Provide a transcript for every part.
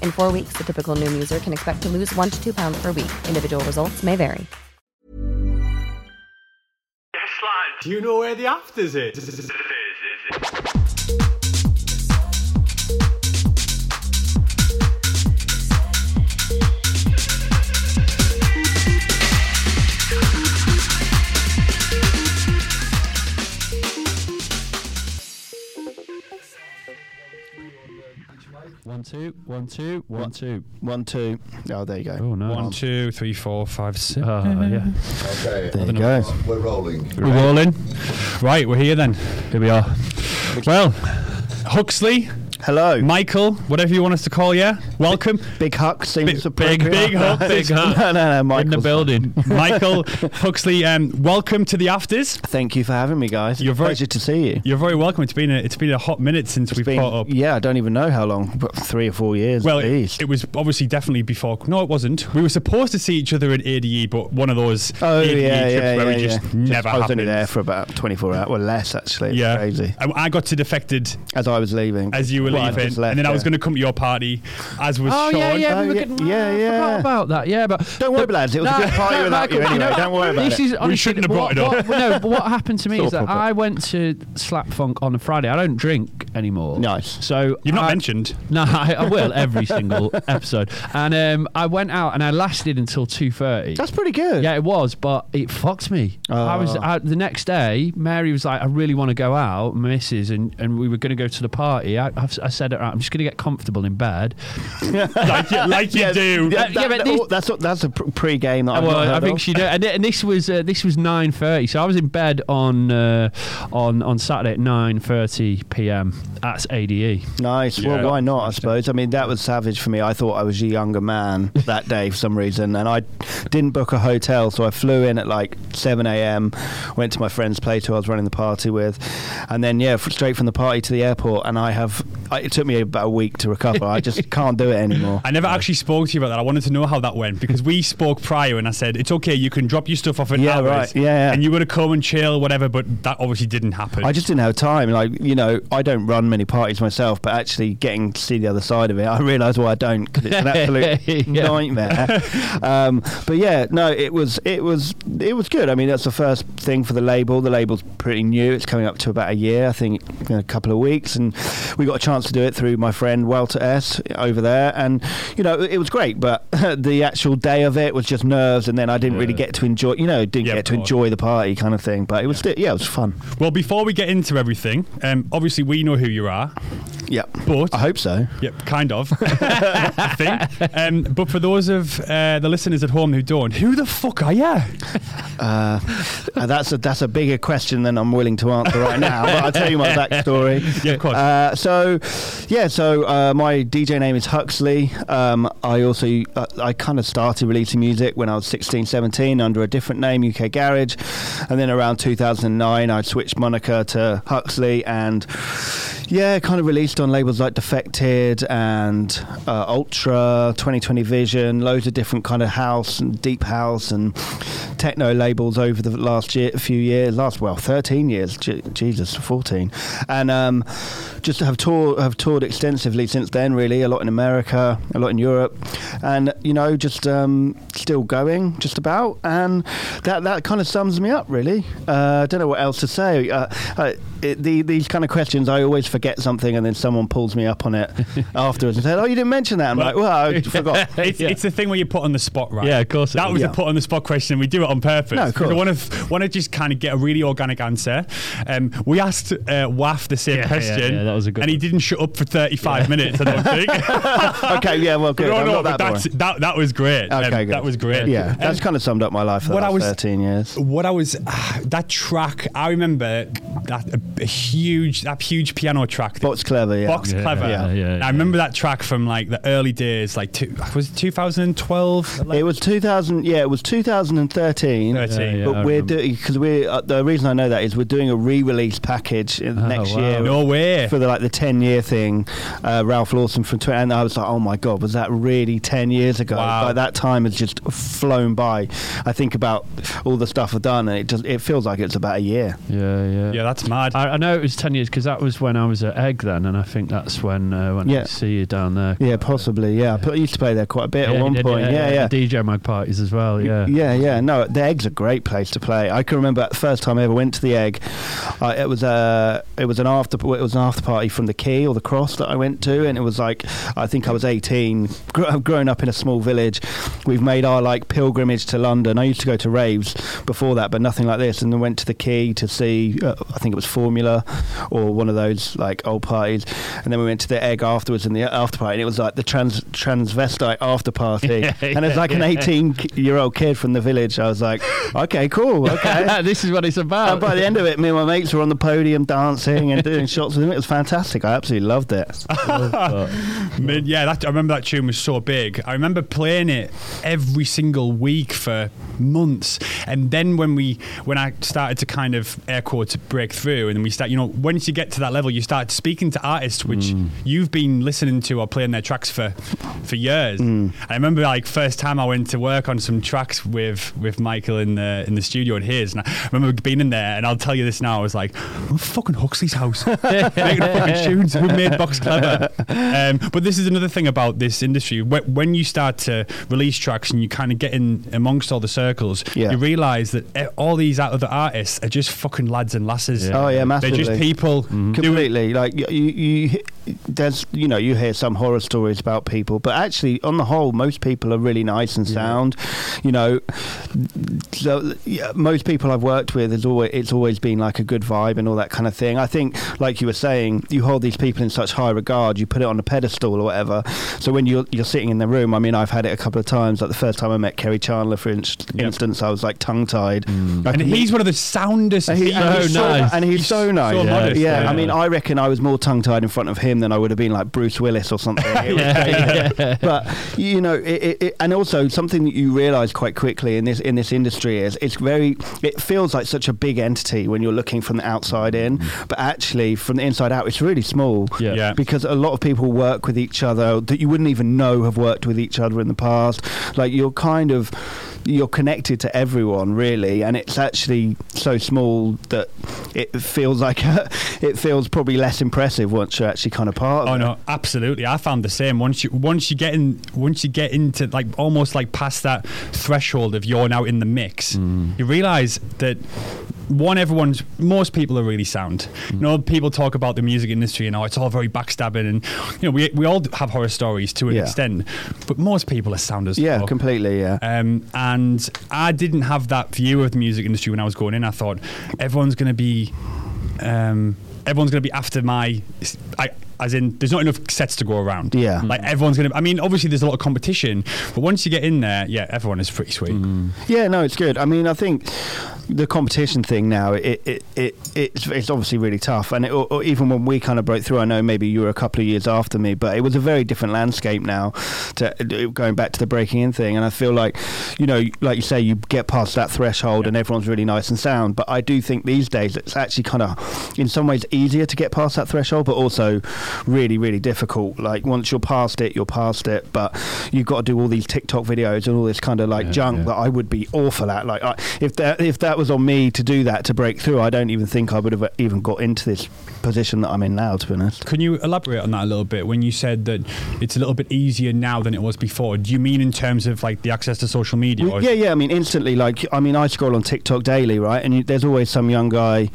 In 4 weeks, the typical Noom user can expect to lose 1 to 2 pounds per week. Individual results may vary. Do you know where the afters is? One, two, one, two, one, two, one, two. Oh, there you go. Oh, no. 1, 2, 3, 4, 5, 6. Yeah. Okay. There you go. We're rolling. We're rolling. Right, we're here then. Here we are. Well, Huxley. Hello. Michael, whatever you want us to call you. Welcome. Big Huck seems appropriate. Big Huck. No, Michael's in the building. Michael Huxley, welcome to the afters. Thank you for having me, guys. Pleasure to see you. You're very welcome. It's been a hot minute since we've caught up. Yeah, I don't even know how long, but 3 or 4 years at least. It was obviously definitely before. No, it wasn't. We were supposed to see each other at ADE, but one of those ADE trips where we just never happened. I was only there for about 24 hours, or less actually. Yeah. Crazy. I got to Defected. As I was leaving. As you were leaving, and then I was going to come to your party, as was Sean. I forgot about that. Yeah, but don't worry, lads. It was a good party without you anyway. Don't worry about it. Honestly, we shouldn't have brought it up. No, but what happened to me is that I went to Slap Funk on a Friday. I don't drink anymore. Nice. So you've not mentioned. No, I will every single episode. And I went out and I lasted until 2:30. That's pretty good. Yeah, it was, but it fucked me. I was the next day. Mary was like, "I really want to go out, Mrs." and we were going to go to the party. I said, right, I'm just going to get comfortable in bed. like you do. That's a pre-game that I think she did. And this was 9:30, so I was in bed on Saturday at 9:30 p.m. at ADE. Nice. Yeah. Well, why not, I suppose. I mean, that was savage for me. I thought I was a younger man that day for some reason, and I didn't book a hotel, so I flew in at like 7 a.m, went to my friend's place who I was running the party with, and then, straight from the party to the airport, and it took me about a week to recover. I just can't do it anymore. I never actually spoke to you about that. I wanted to know how that went, because we spoke prior and I said, it's okay, you can drop your stuff off in hours. Right. Yeah. And you were to come and chill, whatever, but that obviously didn't happen. I just didn't have time. I don't run many parties myself, but actually getting to see the other side of it, I realised why I don't, because it's an absolute nightmare. It was good. I mean, that's the first thing for the label. The label's pretty new. It's coming up to about a year, I think, in a couple of weeks, and we got a chance to do it through my friend Walter S over there, and it was great, but the actual day of it was just nerves, and then I didn't really get to enjoy enjoy the party kind of thing, but it was still, it was fun. Well, before we get into everything, obviously we know who you are. Yep. But I hope so. Yep, kind of. I think. But for those of the listeners at home who don't, who the fuck are you? That's a bigger question than I'm willing to answer right now. But I'll tell you my backstory. Yeah, of course. So my DJ name is Huxley. I kind of started releasing music when I was 16, 17 under a different name, UK Garage, and then around 2009 I switched moniker to Huxley, and yeah, kind of released on labels like Defected and Ultra, 2020 Vision, loads of different kind of house and deep house and techno labels over the last 13 years, Jesus, 14, and just have toured extensively since then, really, a lot in America, a lot in Europe, and you know, just still going just about, and that kind of sums me up, really. I don't know what else to say. These kind of questions, I always forget something and then someone pulls me up on it afterwards and says, oh, you didn't mention that. I'm like, well, I forgot. It's the thing where you put on the spot, right? Yeah, of course. That was a put on the spot question. We do it on purpose. No, of course. I want to just kind of get a really organic answer. We asked WAF the same question, that was a good and one. He didn't shut up for 35 minutes, I don't think. Okay, yeah, well, good. No, but that was great. Okay, good. That was great. Yeah, that's kind of summed up my life for the last 13 years. That track, I remember that... A huge piano track. Box Clever, yeah. Box Clever. Yeah. I remember that track from like the early days, like was it 2012? It was 2000. Yeah, it was 2013. But we're doing, because the reason I know that is we're doing a re-release package next year. No way. For the 10-year thing, Ralph Lawson from Twitter, and I was like, oh my god, was that really 10 years ago? Wow. Like, that time has just flown by. I think about all the stuff I've done, and it feels like it's about a year. Yeah. Yeah, that's mad. I know it was 10 years because that was when I was at Egg then, and I think that's when I see you down there. Yeah, possibly. I used to play there quite a bit at one point. Yeah. DJ mag parties as well. Yeah. No, the Egg's a great place to play. I can remember the first time I ever went to the Egg. It was an after party from the Quay or the Cross that I went to, and it was like, I think I was 18. I've grown up in a small village. We've made our like pilgrimage to London. I used to go to raves before that, but nothing like this. And then went to the Quay to see. I think it was Formula or one of those like old parties, and then we went to the Egg afterwards and the after party, and it was like the transvestite after party, and it's like an 18-year-old kid from the village. I was like, okay, cool, okay, this is what it's about. And by the end of it, me and my mates were on the podium dancing and doing shots with him. It was fantastic. I absolutely loved it. I remember that tune was so big. I remember playing it every single week for months, and then when I started to kind of air quotes break through, and we start, you know, once you get to that level, you start speaking to artists which you've been listening to or playing their tracks for years. I remember like first time I went to work on some tracks with Michael in the studio at his, and I remember being in there, and I'll tell you this now, I was like, I'm at fucking Huxley's house making up fucking tunes. Who made Box Clever? But this is another thing about this industry, when you start to release tracks and you kind of get in amongst all the circles, you realise that all these other artists are just fucking lads and lasses. Oh yeah, massively. They're just people. Mm-hmm. Completely. Like you hear some horror stories about people, but actually, on the whole, most people are really nice and sound. You know, most people I've worked with, it's always been like a good vibe and all that kind of thing. I think, like you were saying, you hold these people in such high regard, you put it on a pedestal or whatever. So when you're sitting in the room, I mean, I've had it a couple of times. Like the first time I met Kerry Chandler, for instance, I was like tongue-tied. And he's one of the soundest. And he's so nice. So modest, I mean, I reckon I was more tongue-tied in front of him than I would have been like Bruce Willis or something. But you know, it, and also something that you realise quite quickly in this industry is it feels like such a big entity when you're looking from the outside in, but actually from the inside out, it's really small. Yeah. Because a lot of people work with each other that you wouldn't even know have worked with each other in the past. Like you're connected to everyone, really, and it's actually so small that it feels like it feels probably less impressive once you're actually kind of part of it. Oh no, absolutely. I found the same. Once you get into like almost like past that threshold of you're now in the mix, you realise that most people are really sound. You know, people talk about the music industry and it's all very backstabbing, and you know, we all have horror stories to an extent, but most people are sound as fuck. Completely. And I didn't have that view of the music industry when I was going in. I thought everyone's going to be after my as in there's not enough sets to go around. Yeah. Like everyone's going to, I mean, obviously there's a lot of competition, but once you get in there, yeah, everyone is pretty sweet. Mm. Yeah, no, it's good. I mean, I think the competition thing now, it's obviously really tough. And or even when we kind of broke through, I know maybe you were a couple of years after me, but it was a very different landscape now to going back to the breaking in thing. And I feel like, you know, like you say, you get past that threshold and everyone's really nice and sound. But I do think these days it's actually kind of in some ways easier to get past that threshold, but also really, really difficult. Like once you're past it, you're past it. But you've got to do all these TikTok videos and all this kind of like junk that I would be awful at. Like if that was on me to do that, to break through, I don't even think I would have even got into this position that I'm in now, to be honest. Can you elaborate on that a little bit? When you said that it's a little bit easier now than it was before, do you mean in terms of like the access to social media? Yeah, I mean instantly. Like, I mean, I scroll on TikTok daily, right? And there's always some young guy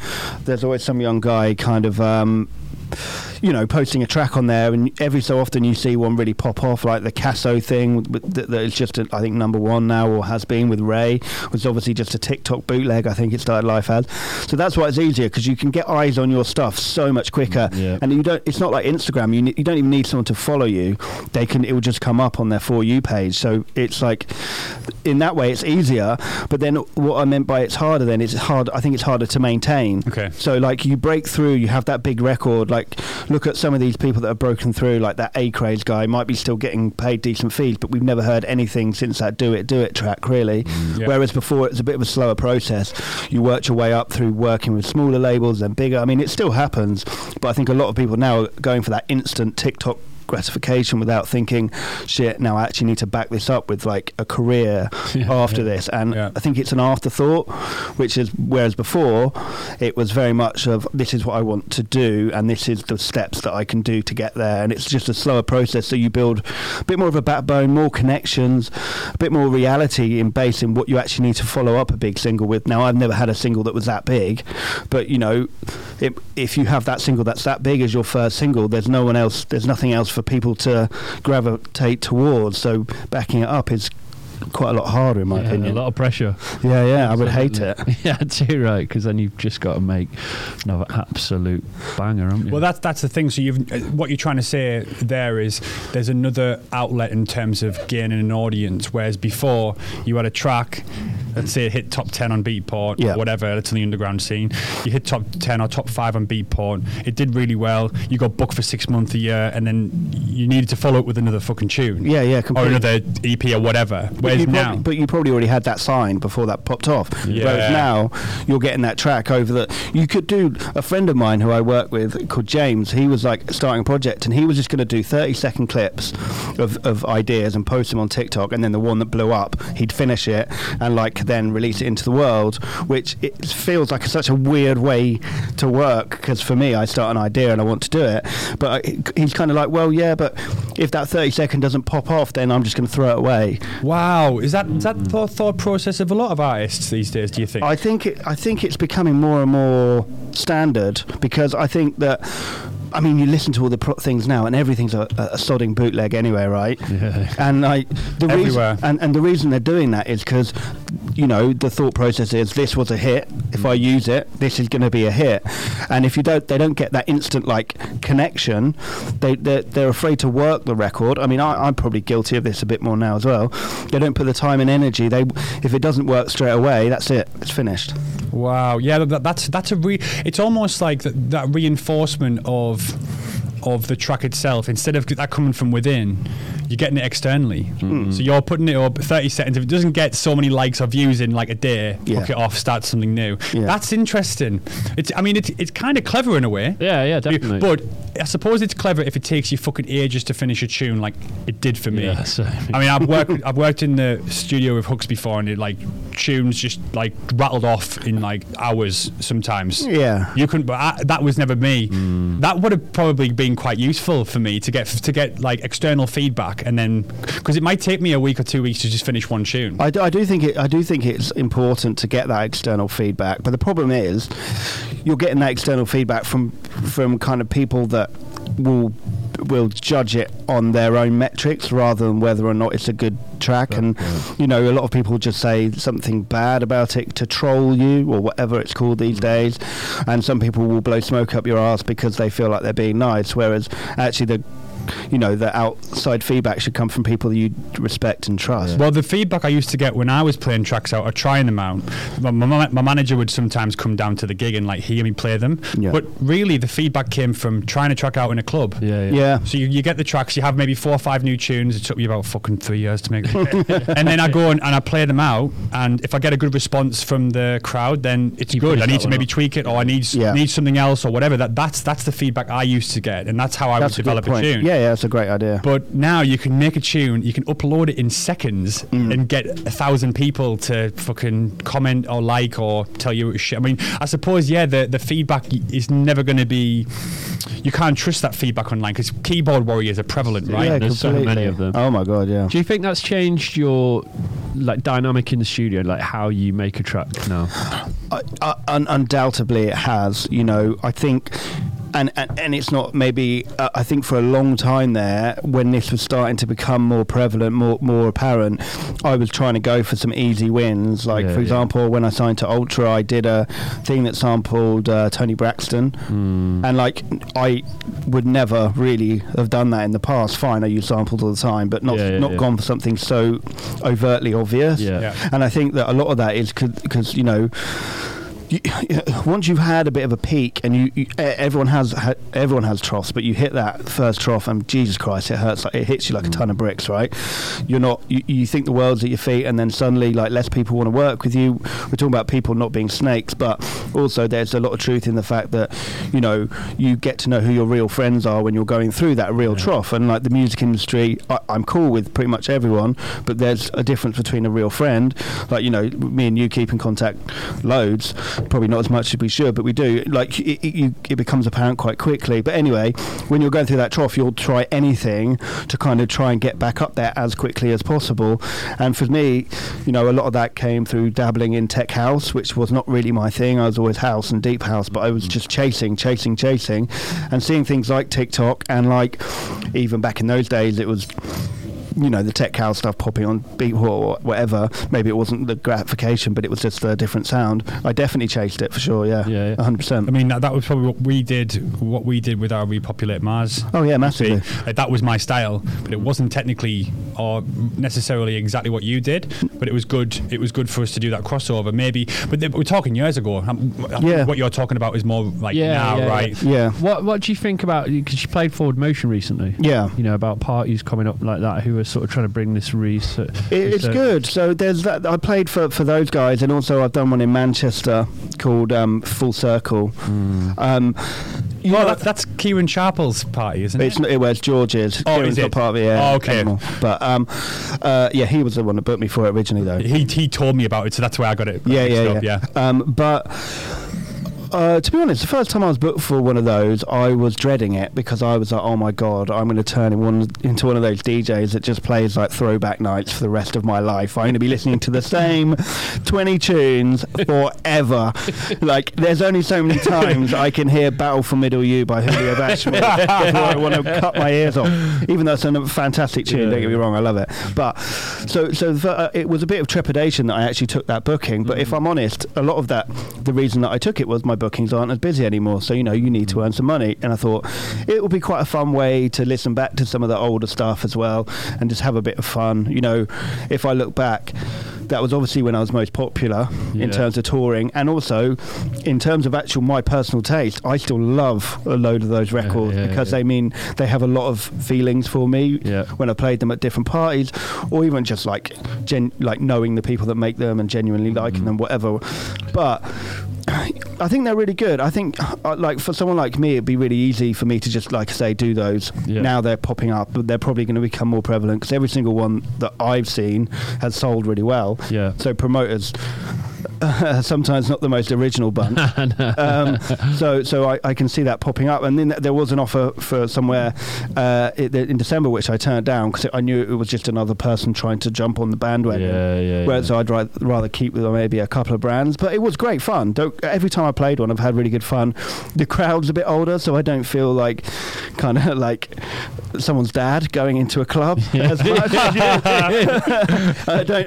kind of you know, posting a track on there, and every so often you see one really pop off, like the Casso thing that is just, I think, #1 now, or has been, with Ray, was obviously just a TikTok bootleg, I think it started life as. So that's why it's easier, because you can get eyes on your stuff so much quicker, and you don't. It's not like Instagram, you don't even need someone to follow you. It will just come up on their For You page. So it's like, in that way, it's easier. But then what I meant by it's harder then, I think it's harder to maintain. Okay. So like you break through, you have that big record, like, look at some of these people that have broken through, like that A-Craze guy might be still getting paid decent fees, but we've never heard anything since that Do It track, really. Yeah. Whereas before, it's a bit of a slower process. You worked your way up through working with smaller labels and bigger. I mean, it still happens, but I think a lot of people now are going for that instant TikTok gratification without thinking, shit, now I actually need to back this up with like a career after this. And I think it's an afterthought, whereas before it was very much of, this is what I want to do and this is the steps that I can do to get there. And it's just a slower process, so you build a bit more of a backbone, more connections, a bit more reality in base in what you actually need to follow up a big single with. Now, I've never had a single that was that big, but you know, if you have that single that's that big as your first single, there's nothing else for people to gravitate towards, so backing it up is quite a lot harder, in my opinion. A lot of pressure. I would hate it. Yeah, too right, because then you've just got to make another absolute banger, haven't you? Well, that's the thing. So what you're trying to say there is there's another outlet in terms of gaining an audience, whereas before you had a track, let's say it hit top 10 on Beatport or whatever, it's in the underground scene, you hit top 10 or top 5 on Beatport, it did really well, you got booked for 6 months, a year, and then you needed to follow up with another fucking tune completely. Or another EP or whatever. But you probably already had that signed before that popped off. Yeah. Whereas now you're getting that track over the. You could do. A friend of mine who I work with called James, he was like starting a project and he was just going to do 30-second clips of ideas and post them on TikTok, and then the one that blew up, he'd finish it and like then release it into the world, which it feels like such a weird way to work, because for me, I start an idea and I want to do it, but he's kind of like, well, yeah, but if that 30-second doesn't pop off, then I'm just going to throw it away. Wow. Is that the thought process of a lot of artists these days, do you think? I think it's becoming more and more standard, because I think that, I mean, you listen to all the things now and everything's a sodding bootleg anyway, right? Yeah. And like everywhere. And the reason they're doing that is because, you know, the thought process is, this was a hit, if I use it, this is going to be a hit. And if they don't get that instant like connection, they're afraid to work the record. I mean, I'm probably guilty of this a bit more now as well. They don't put the time and energy. If it doesn't work straight away, that's it, it's finished. Wow. Yeah, that's it's almost like that reinforcement of the track itself, instead of that coming from within, you're getting it externally. Mm-hmm. So you're putting it up 30 seconds. If it doesn't get so many likes or views in like a day, fuck it off, start something new. Yeah. That's interesting. It's kind of clever in a way. Yeah, definitely. But I suppose it's clever if it takes you fucking ages to finish a tune, like it did for me. Yeah, I mean, I've worked in the studio with Hux before, and it like tunes just like rattled off in like hours sometimes. Yeah, you couldn't. But that was never me. Mm. That would have probably been quite useful for me to get like external feedback, and then because it might take me a week or 2 weeks to just finish one tune. I do think it's important to get that external feedback, but the problem is you're getting that external feedback from kind of people that will will judge it on their own metrics rather than whether or not it's a good track. But, and you know, a lot of people just say something bad about it to troll you or whatever it's called these days, and some people will blow smoke up your ass because they feel like they're being nice, whereas actually the the outside feedback should come from people that you respect and trust. Yeah. Well, the feedback I used to get when I was playing tracks out or trying them out, my manager would sometimes come down to the gig and like hear me play them. Yeah. But really, the feedback came from trying a track out in a club. Yeah. So you get the tracks, you have maybe 4 or 5 new tunes. It took me about fucking 3 years to make them. And then I go and I play them out, and if I get a good response from the crowd, then it's good. I need to maybe tweak it, or I need something else or whatever. That's the feedback I used to get, and that's how I would develop a tune. Yeah, that's a great idea. But now you can make a tune, you can upload it in seconds and get 1,000 people to fucking comment or like or tell you it was shit. I mean, I suppose, the feedback is never going to be... You can't trust that feedback online because keyboard warriors are prevalent, right? Yeah, there's completely. So many of them. Oh, my God, yeah. Do you think that's changed your dynamic in the studio, like how you make a track now? Undoubtedly it has. I think... And it's not maybe, I think for a long time there, when this was starting to become more prevalent, more apparent, I was trying to go for some easy wins. Like, for example, when I signed to Ultra, I did a thing that sampled Tony Braxton. And, I would never really have done that in the past. Fine, I use samples all the time, but not gone for something so overtly obvious. Yeah. And I think that a lot of that is because, once you've had a bit of a peak, and everyone has troughs, but you hit that first trough, and Jesus Christ, it hurts! It hits you like a ton of bricks, right? You think the world's at your feet, and then suddenly, less people want to work with you. We're talking about people not being snakes, but also there's a lot of truth in the fact that you get to know who your real friends are when you're going through that real trough. And the music industry, I'm cool with pretty much everyone, but there's a difference between a real friend, me and you keep in contact loads. Probably not as much as we should, but we do. It becomes apparent quite quickly. But anyway, when you're going through that trough, you'll try anything to kind of try and get back up there as quickly as possible. And for me, a lot of that came through dabbling in tech house, which was not really my thing. I was always house and deep house, but I was just chasing, and seeing things like TikTok and even back in those days, it was... the tech house stuff popping on beat or whatever. Maybe it wasn't the gratification, but it was just a different sound. I definitely chased it for sure. 100%. I mean, that was probably what we did with our Repopulate Mars. Oh yeah, massively. That was my style, but it wasn't technically or necessarily exactly what you did, but it was good. It was good for us to do that crossover, maybe. But we're talking years ago. What you're talking about is more now, right? Yeah. What do you think about? Because you played Forward Motion recently. Yeah. About parties coming up like that. Who are sort of trying to bring this research. It's good. So there's that. I played for those guys, and also I've done one in Manchester called Full Circle. That's Kieran Sharple's party, isn't it? It was George's. Oh, Kieran's not part of it. Yeah, oh, okay. Animal. But he was the one that booked me for it originally, though. He told me about it, so that's where I got it. Yeah. To be honest, the first time I was booked for one of those, I was dreading it because I was like, oh my God, I'm going to turn into one of those DJs that just plays throwback nights for the rest of my life. I'm going to be listening to the same 20 tunes forever. There's only so many times I can hear Battle for Middle You by Julio Bashford before I want to cut my ears off. Even though it's a fantastic tune, don't get me wrong, I love it. But so it was a bit of trepidation that I actually took that booking. But if I'm honest, a lot of that, the reason that I took it was my bookings aren't as busy anymore, so you need to earn some money, and I thought it would be quite a fun way to listen back to some of the older stuff as well and just have a bit of fun. If I look back, that was obviously when I was most popular in terms of touring, and also in terms of actual my personal taste, I still love a load of those records because they have a lot of feelings for me when I played them at different parties, or even just knowing the people that make them and genuinely liking them, whatever. But I think they're really good. I think for someone like me, it'd be really easy for me to just do those. Yeah. Now they're popping up, but they're probably going to become more prevalent because every single one that I've seen has sold really well. Yeah. So promoters sometimes not the most original bunch. So I can see that popping up. And then there was an offer for somewhere in December, which I turned down because I knew it was just another person trying to jump on the bandwagon. So I'd rather keep with maybe a couple of brands. But it was great fun. Every time I played one, I've had really good fun. The crowd's a bit older, so I don't feel like kind of like someone's dad going into a club. As much as you.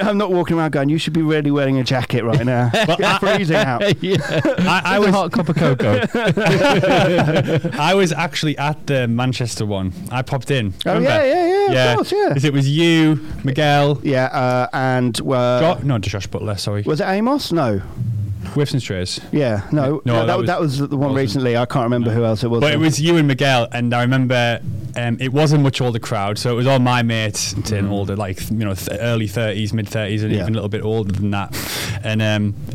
I'm not walking around going, you should be really wearing a jacket right now. Well, it's freezing out. Yeah. I was a hot cup of cocoa. I was actually at the Manchester one. I popped in. Oh, yeah. Of course, yeah. Because it was you, Miguel. Yeah, and... Josh Butler, sorry. Was it Amos? No. Whiffs and Strays. Yeah, no. That was the one recently. I can't remember who else it was. But it was you and Miguel, and I remember it wasn't much older crowd, so it was all my mates and older, like, you know, early 30s, mid 30s, and even a little bit older than that. And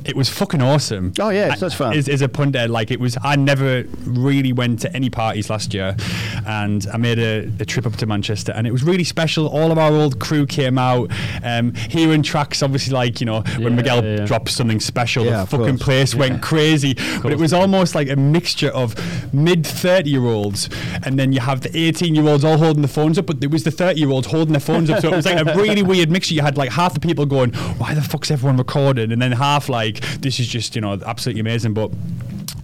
it was fucking awesome. Oh, yeah, it's such fun. As a punter, like, it was, I never really went to any parties last year, and I made a trip up to Manchester, and it was really special. All of our old crew came out, hearing tracks, obviously, like, you know, when Miguel drops something special, fucking place went crazy. But it was almost like a mixture of mid 30-year-olds, and then you have the 18-year-olds all holding the phones up, but it was the 30-year-olds holding their phones up, so it was like a really weird mixture. You had like half the people going, why the fuck's everyone recording, and then half like, this is just, you know, absolutely amazing. But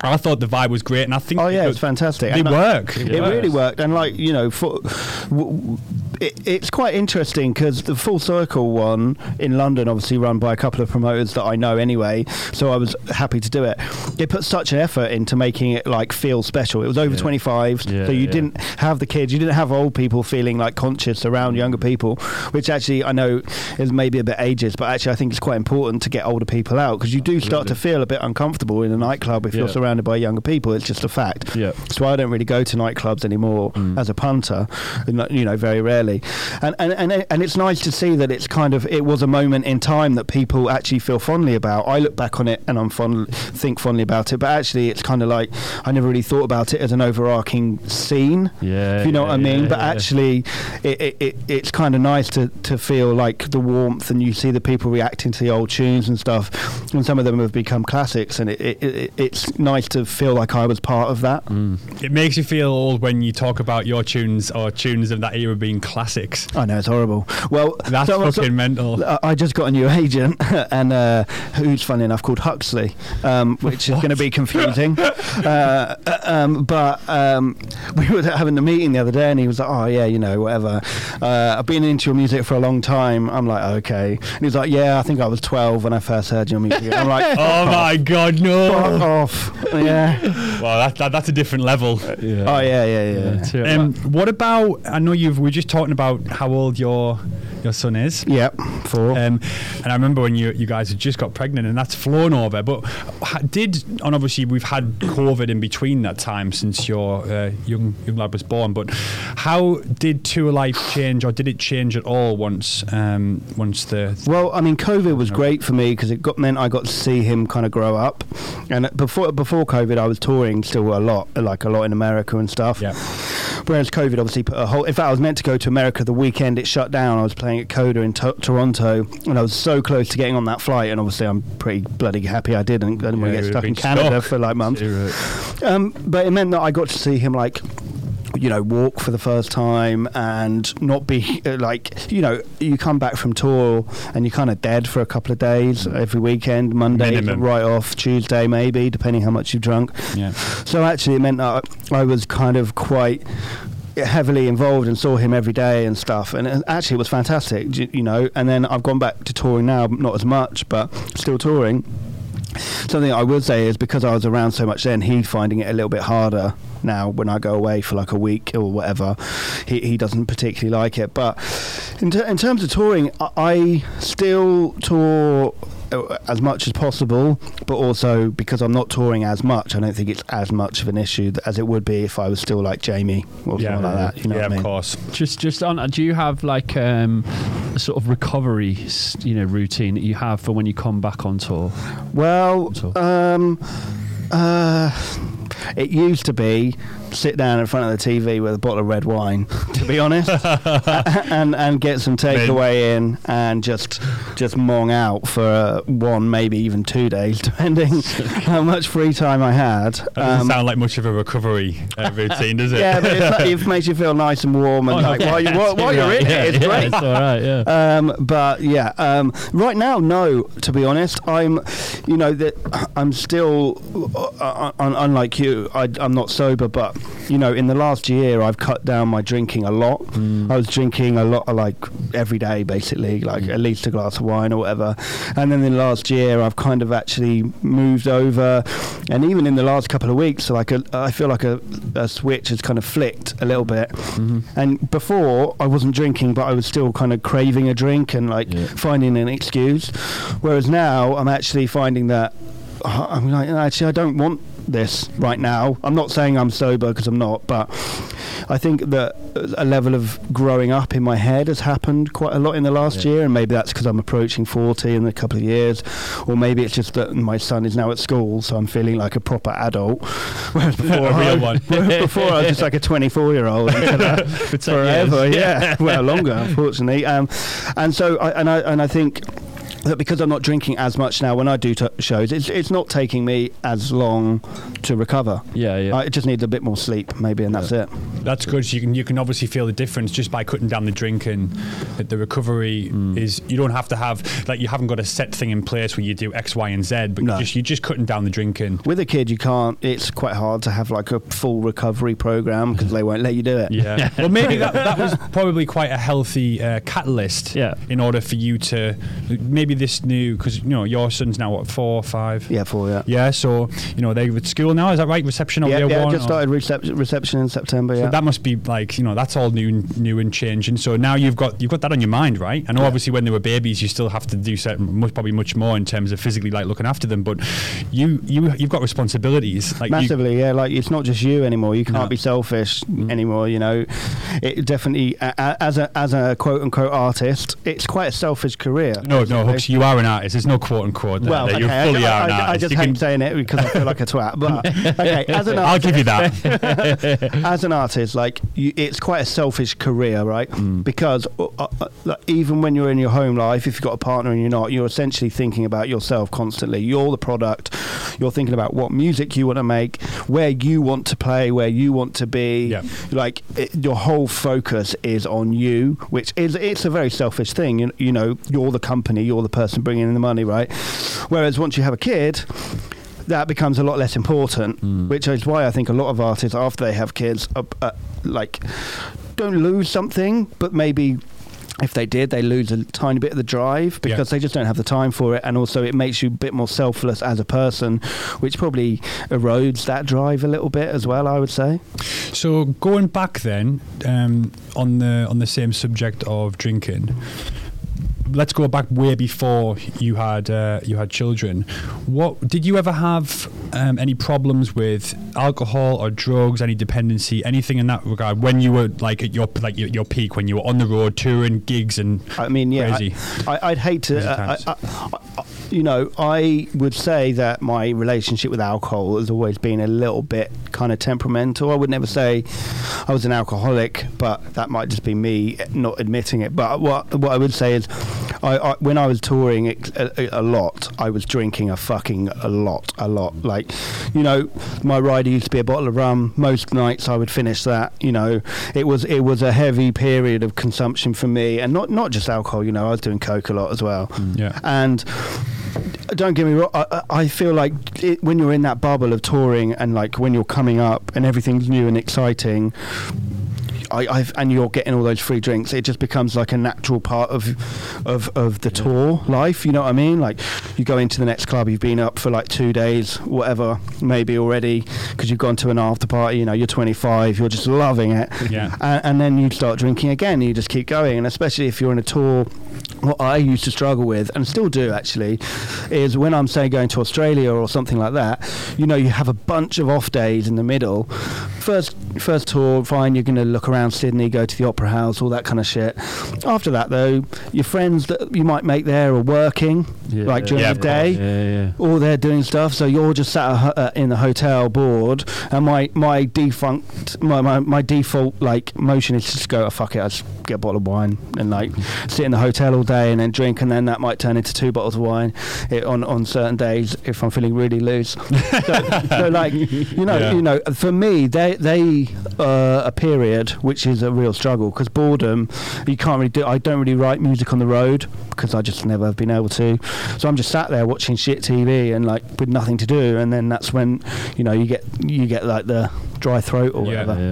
I thought the vibe was great, and I think it was fantastic. It really worked, and like, you know, it's quite interesting because the Full Circle one in London, obviously run by a couple of promoters that I know anyway, so I was happy to do it. They put such an effort into making it like feel special. It was over 25, so you didn't have the kids, you didn't have old people feeling like conscious around younger people, which actually I know is maybe a bit ageist, but actually I think it's quite important to get older people out, because you do start to feel a bit uncomfortable in a nightclub if you're surrounded by younger people. It's just a fact. So I don't really go to nightclubs anymore as a punter, you know, very rarely. And it's nice to see that it's kind of, it was a moment in time that people actually feel fondly about. I look back on it and think fondly about it, but actually it's kind of like, I never really thought about it as an overarching scene, if you know what I mean. But actually it's kind of nice to feel like the warmth, and you see the people reacting to the old tunes and stuff, and some of them have become classics, and it's nice to feel like I was part of that. It makes you feel old when you talk about your tunes or tunes of that era being classics. I know, it's horrible. Well, that's fucking mental. I just got a new agent, and who's funny enough called Huxley, which is going to be confusing. But we were having a meeting the other day, and he was like, oh yeah, you know, whatever, I've been into your music for a long time. I'm like, okay. And he was like, yeah, I think I was 12 when I first heard your music. I'm like, my god, no, fuck off. Well, that's a different level. What about, I know we were just talking about how old your son is. Yep, 4. And I remember when you guys had just got pregnant, and that's flown over. But and obviously we've had COVID in between that time since your young lad was born. But how did tour life change, or did it change at all once the? Well, I mean, COVID was great for me because meant I got to see him kind of grow up. And before COVID, I was touring still a lot in America and stuff. Yeah. Whereas COVID obviously put in fact, I was meant to go to America the weekend it shut down. I was playing at Coda in Toronto, and I was so close to getting on that flight, and obviously I'm pretty bloody happy I didn't. I didn't want to get stuck in Canada for like months. But it meant that I got to see him, like, you know, walk for the first time, and not be like, you know, you come back from tour and you're kind of dead for a couple of days. Every weekend, Monday right off, Tuesday maybe, depending how much you've drunk. So actually it meant that I was kind of quite heavily involved and saw him every day and stuff, and actually it was fantastic, you know. And then I've gone back to touring now, not as much, but still touring. Something I would say is, because I was around so much then, he's finding it a little bit harder now when I go away for like a week or whatever. He doesn't particularly like it. But in terms of touring, I still tour as much as possible, but also because I'm not touring as much, I don't think it's as much of an issue as it would be if I was still like Jamie or something like that, you know what I mean? Of course. Just on, do you have like a sort of recovery, you know, routine that you have for when you come back on tour? Well, it used to be sit down in front of the TV with a bottle of red wine, to be honest, and get some takeaway in and just mong out for 1, maybe even 2 days, depending how much free time I had. That doesn't sound like much of a recovery routine, does it? Yeah, but it's like, it makes you feel nice and warm, and while you're in it, it's great. It's all right, yeah. But yeah, right now, no. To be honest, I'm still unlike you. I'm not sober, but you know, in the last year, I've cut down my drinking a lot. I was drinking a lot, like every day, basically, like at least a glass of wine or whatever. And then in the last year, I've kind of actually moved over, and even in the last couple of weeks, like I feel like a switch has kind of flicked a little bit. And before, I wasn't drinking, but I was still kind of craving a drink and finding an excuse. Whereas now, I'm actually finding that I'm like, actually, I don't want this right now. I'm not saying I'm sober, because I'm not, but I think that a level of growing up in my head has happened quite a lot in the last year, and maybe that's because I'm approaching 40 in a couple of years, or maybe it's just that my son is now at school, so I'm feeling like a proper adult, whereas before, before I was just like a 24-year-old forever, well, longer, unfortunately. And I think that because I'm not drinking as much now, when I do shows, it's not taking me as long to recover. I just need a bit more sleep, maybe, and that's it. That's good. So you can obviously feel the difference just by cutting down the drinking. The recovery is, you don't have to have, like, you haven't got a set thing in place where you do X, Y, and Z, but you're just cutting down the drinking. With a kid, you can't. It's quite hard to have like a full recovery program because they won't let you do it. Yeah. Well, maybe that was probably quite a healthy catalyst. Yeah. In order for you to maybe this new, because you know your son's now what, 4 or 5? Yeah, 4. Yeah. Yeah. So you know they're at school now. Is that right? Reception on year 1. Yeah, just started reception in September. So that must be like, you know, that's all new and changing. So now you've got that on your mind, right? I know obviously when they were babies you still have to do certain, probably much more in terms of physically like looking after them, but you've got responsibilities. Like massively, like it's not just you anymore. You can't be selfish anymore. You know, it definitely as a quote unquote artist, it's quite a selfish career. No. You are an artist. There's no quote unquote. Well, okay. You fully are an artist. I just hate saying it because I feel like a twat. But okay, as an artist, I'll give you that. As an artist, like it's quite a selfish career, right? Because like, even when you're in your home life, if you've got a partner and you're not, you're essentially thinking about yourself constantly. You're the product. You're thinking about what music you want to make, where you want to play, where you want to be. Yeah. Like your whole focus is on you, which is a very selfish thing. You know, you're the company. You're the person bringing in the money, right? Whereas once you have a kid, that becomes a lot less important, which is why I think a lot of artists after they have kids are, like, don't lose something, but maybe if they did, they lose a tiny bit of the drive because they just don't have the time for it. And also it makes you a bit more selfless as a person, which probably erodes that drive a little bit as well, I would say. So going back then, on the same subject of drinking, let's go back way before you had children. What did you ever have any problems with alcohol or drugs, any dependency, anything in that regard when you were like at your peak, when you were on the road touring gigs and crazy? I'd hate to. You know, I would say that my relationship with alcohol has always been a little bit kind of temperamental. I would never say I was an alcoholic, but that might just be me not admitting it. But what I would say is, I when I was touring a lot, I was drinking a lot. Like, you know, my rider used to be a bottle of rum. Most nights I would finish that. You know, it was a heavy period of consumption for me, and not just alcohol. You know, I was doing coke a lot as well. Yeah, and don't get me wrong, I feel like when you're in that bubble of touring and like when you're coming up and everything's new and exciting, and you're getting all those free drinks, it just becomes like a natural part of the tour life, you know what I mean? Like you go into the next club, you've been up for like 2 days, whatever, maybe already, because you've gone to an after party, you know, you're 25, you're just loving it, and then you start drinking again and you just keep going. And especially if you're in a tour, what I used to struggle with, and still do actually, is when I'm, say, going to Australia or something like that, you know, you have a bunch of off days in the middle. First Your first tour, fine, you're going to look around Sydney, go to the Opera House, all that kind of shit. After that, though, your friends that you might make there are working, like during the day, or they're doing stuff, so you're just sat in the hotel bored, and my default like motion is just go, oh, fuck it, I just get a bottle of wine and like sit in the hotel all day and then drink, and then that might turn into 2 bottles of wine on certain days if I'm feeling really loose. so like, you know, you know, for me they are a period which is a real struggle, because boredom, you can't really do. I don't really write music on the road because I just never have been able to, so I'm just sat there watching shit TV and like with nothing to do, and then that's when, you know, you get like the dry throat or whatever.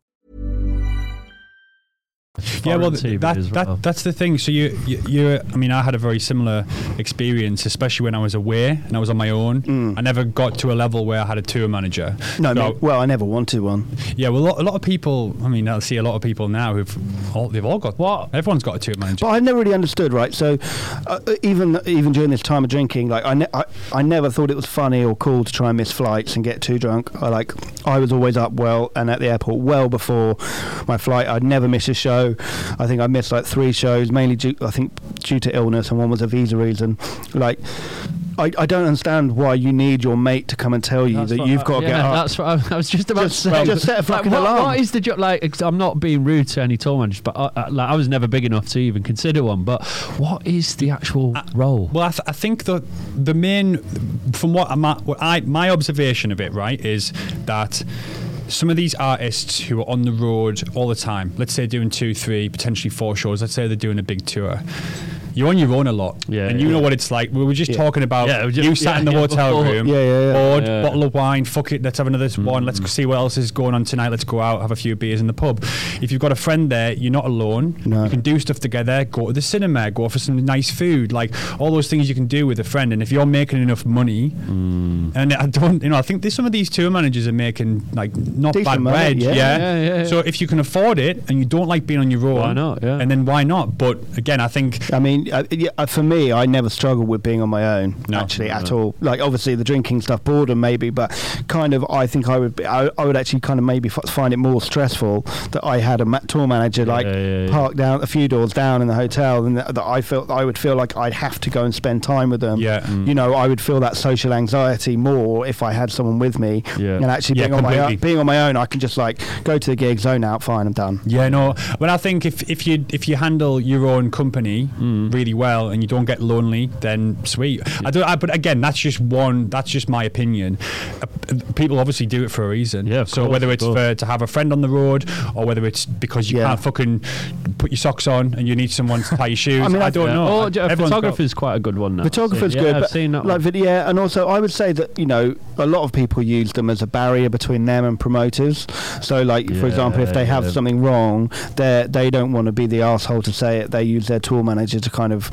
Yeah, well, that's the thing. So you I mean, I had a very similar experience, especially when I was away and I was on my own. I never got to a level where I had a tour manager. I never wanted one. Yeah, well, a lot of people, I mean, I see a lot of people now they've all got, what? Everyone's got a tour manager. But I've never really understood, right? So even during this time of drinking, like I never thought it was funny or cool to try and miss flights and get too drunk. I was always up and at the airport well before my flight. I'd never miss a show. I think I missed like 3 shows, mainly due to illness, and one was a visa reason. Like, I don't understand why you need your mate to come and tell you that you've got to get up. That's what I was just about to say. Just set a fucking alarm. What is the job? Like, I'm not being rude to any tour managers, but I was never big enough to even consider one. But what is the actual role? Well, I think the main, from what my observation of it, right, is that some of these artists who are on the road all the time, let's say doing 2, 3, potentially 4 shows, let's say they're doing a big tour, you're on your own a lot, and you know what it's like. We were just talking about you sat in the hotel room, bored, bottle of wine, fuck it, let's have another one, let's see what else is going on tonight, let's go out, have a few beers in the pub. If you've got a friend there, you're not alone. You can do stuff together, go to the cinema, go for some nice food, like all those things you can do with a friend. And if you're making enough money, and I think some of these tour managers are making like not decent bad money, wage, so if you can afford it and you don't like being on your own, why not? And then why not? But again, for me, I never struggled with being on my own, at all. Like, obviously, the drinking stuff, boredom maybe, but kind of, I think I would actually kind of maybe find it more stressful that I had a tour manager parked down a few doors down in the hotel, and that I felt I would feel like I'd have to go and spend time with them. Yeah. You know, I would feel that social anxiety more if I had someone with me. Yeah. And actually, being on my own, I can just like go to the gig, zone out, fine, I'm done. Yeah, no. Well, I think if you handle your own company really well and you don't get lonely, then sweet. But again, that's just my opinion. People obviously do it for a reason. Yeah, so course, whether it's to have a friend on the road, or whether it's because you can't fucking put your socks on and you need someone to tie your shoes, I don't know. Photographer's quite a good one now. Photographer's good. I've seen that one. Yeah, and also I would say that, you know, a lot of people use them as a barrier between them and promoters. So like, for example, if they have something wrong, they don't want to be the arsehole to say it. They use their tour manager to kind of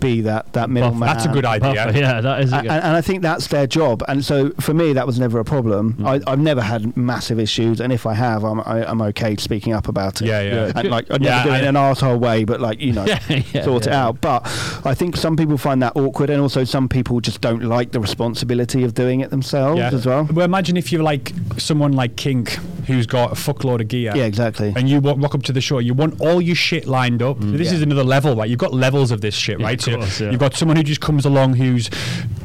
be that middleman. That's a good idea. Yeah, that is. And I think that's their job. And so for me, that was never a problem. I've never had massive issues, and if I have, I'm okay speaking up about it. Yeah. And like, I'd never do it in an arsehole way, but like, you know, sort it out. But I think some people find that awkward, and also some people just don't like the responsibility of doing it themselves as well. Well, imagine if you're like someone like Kink, who's got a fuckload of gear. Yeah, exactly. And you walk up to the show, you want all your shit lined up. This is another level, right? You've got levels of this shit, right? Yeah, of course, You've got someone who just comes along who's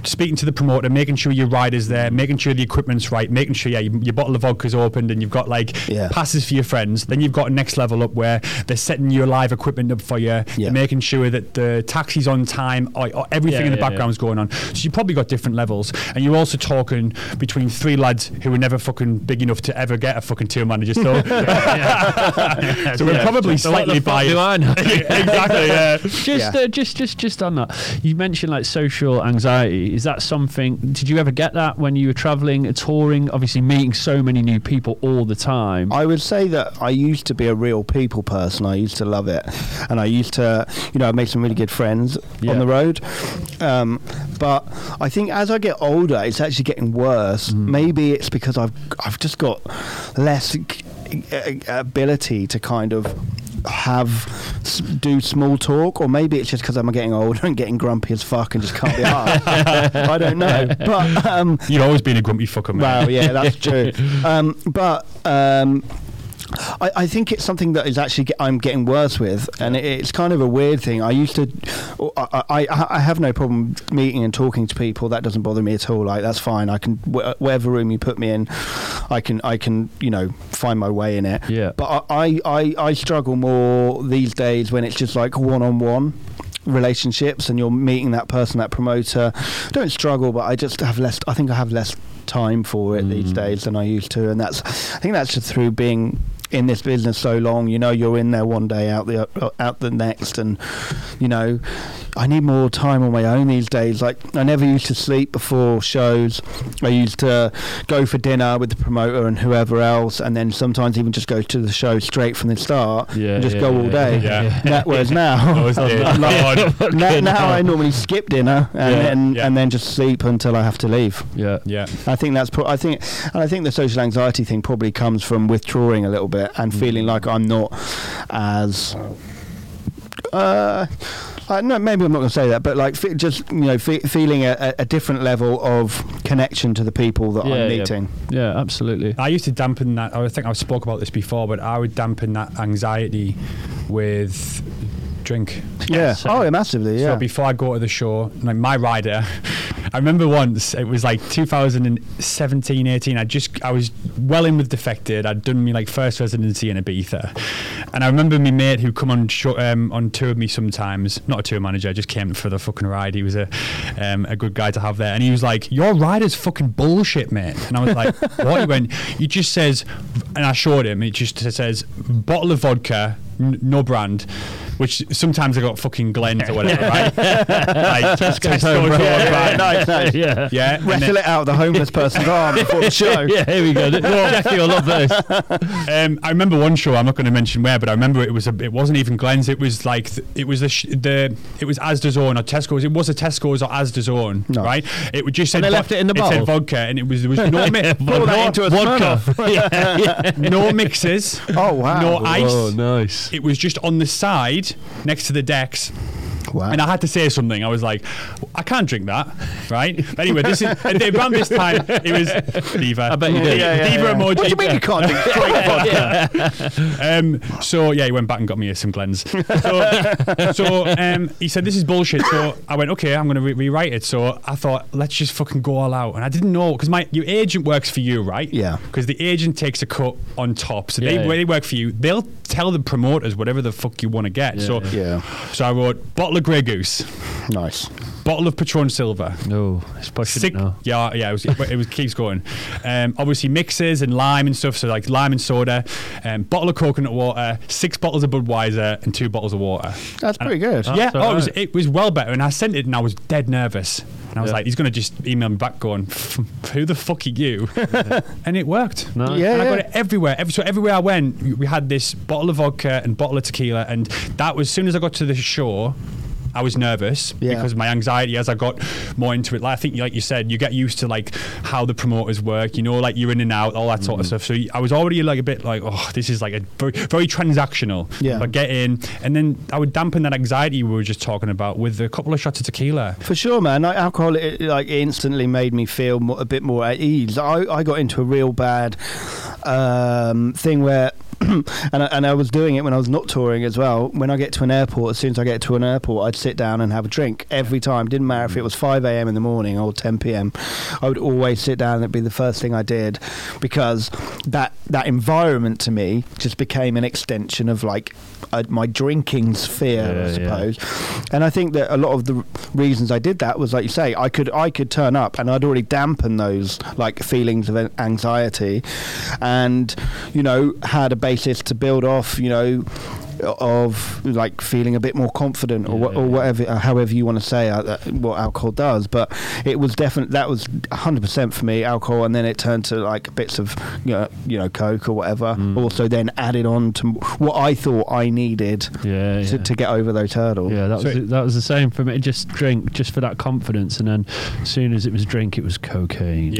speaking to the promoter, making sure your rider's there, making sure the equipment's right, making sure your bottle of vodka's opened, and you've got like passes for your friends. Then you've got next level up where they're setting your live equipment up for you, they're making sure that the taxi's on time, or everything in the background's going on. So you've probably got different levels, and you're also talking between three lads who were never fucking big enough to ever get a fucking tour manager still. So we're probably slightly biased. Exactly. Just on that, you mentioned like social anxiety. Is that something, did you ever get that when you were travelling, touring, obviously meeting so many new people all the time? I would say that I used to be a real people person. I used to love it, and I used to, I made some really good friends on the road, but I think as I get older it's actually getting worse. Maybe it's because I've just got less ability to kind of do small talk, or maybe it's just because I'm getting older and getting grumpy as fuck and just can't be arsed. I don't know, but you've always been a grumpy fucker, man. Well, yeah, that's true. I think it's something that is actually I'm getting worse with, and it's kind of a weird thing. I used to, I have no problem meeting and talking to people. That doesn't bother me at all. Like, that's fine. I can, whatever room you put me in, I can find my way in it. Yeah. But I struggle more these days when it's just like one-on-one relationships, and you're meeting that person, that promoter. I don't struggle, but I just have less. I think I have less time for it these days than I used to, and I think that's just through being in this business so long. You're in there one day, out the next, and I need more time on my own these days. Like, I never used to sleep before shows. I used to go for dinner with the promoter and whoever else, and then sometimes even just go to the show straight from the start and just go all day. Whereas now, now I normally skip dinner and then just sleep until I have to leave. I think that's I think the social anxiety thing probably comes from withdrawing a little bit and feeling like I'm not as no, maybe I'm not going to say that, but like feeling a different level of connection to the people that I'm meeting. Yeah, absolutely. I used to dampen that. I think I've spoke about this before, but I would dampen that anxiety with drink. Massively. So before I go to the show, like my rider, I remember once, it was like 2017, 18, I was well in with Defected. I'd done my like first residency in Ibiza, and I remember my mate who come on tour with me sometimes, not a tour manager, I just came for the fucking ride. He was a good guy to have there, and he was like, "Your rider's fucking bullshit, mate." And I was like, "What?" He went, "He just says," and I showed him, it just says, "bottle of vodka, no brand," which sometimes I got fucking Glenn's or whatever, right? Like, just wrestle it out of the homeless person's arm before the show. Yeah, here we go. Jackie, I love this. I remember one show, I'm not going to mention where, but I remember it wasn't even Glenn's. It was like it was Asda's Own or Tesco's. It was a Tesco's or Asda's Own, right? It just said, and they left it in the bowl. It said vodka, and there was no mix. No mixes. Oh wow. No ice. Oh nice. It was just on the side next to the decks. Wow. And I had to say something. I was like, I can't drink that, right? But anyway, around this time, it was Diva. I bet you did. Diva emoji. What do you mean you can't drink vodka? He went back and got me some Glens. So he said, "This is bullshit." So I went, "Okay, I'm going to rewrite it." So I thought, let's just fucking go all out. And I didn't know, because your agent works for you, right? Yeah. Because the agent takes a cut on top. So they work for you. They'll tell the promoters whatever the fuck you want to get. So I wrote, bottle of Grey Goose. Nice. Bottle of Patron Silver. No, it's pushing it now. Yeah, it keeps going. Obviously mixes and lime and stuff, so like lime and soda, bottle of coconut water, 6 bottles of Budweiser and 2 bottles of water. That's pretty good. It was well better, and I sent it and I was dead nervous. And I was like, he's going to just email me back going, "Who the fuck are you?" And it worked. Nice. Yeah, and I got it everywhere. So everywhere I went, we had this bottle of vodka and bottle of tequila, and that was, as soon as I got to the shore, I was nervous because of my anxiety. As I got more into it, I think, like you said, you get used to like how the promoters work, like you're in and out, all that sort of stuff. So I was already like a bit like, oh, this is like a very, very transactional. Yeah. But get in, and then I would dampen that anxiety we were just talking about with a couple of shots of tequila. For sure, man. Like, alcohol, it instantly made me feel a bit more at ease. I got into a real bad thing where and I was doing it when I was not touring as well. When I get to an airport, as soon as I get to an airport, I'd sit down and have a drink every time. Didn't matter if it was 5 a.m. in the morning or 10 p.m. I would always sit down, and it'd be the first thing I did, because that environment to me just became an extension of like my drinking sphere, I suppose. And I think that a lot of the reasons I did that was, like you say, I could turn up and I'd already dampen those like feelings of anxiety, and you know, had a basis to build off, you know, of like feeling a bit more confident or whatever, however you want to say what alcohol does. But it was definitely, that was 100% for me, alcohol, and then it turned to like bits of you know Coke or whatever. Also then added on to what I thought I needed to get over those hurdles. That was the same for me. Just drink, just for that confidence, and then as soon as it was drink, it was cocaine.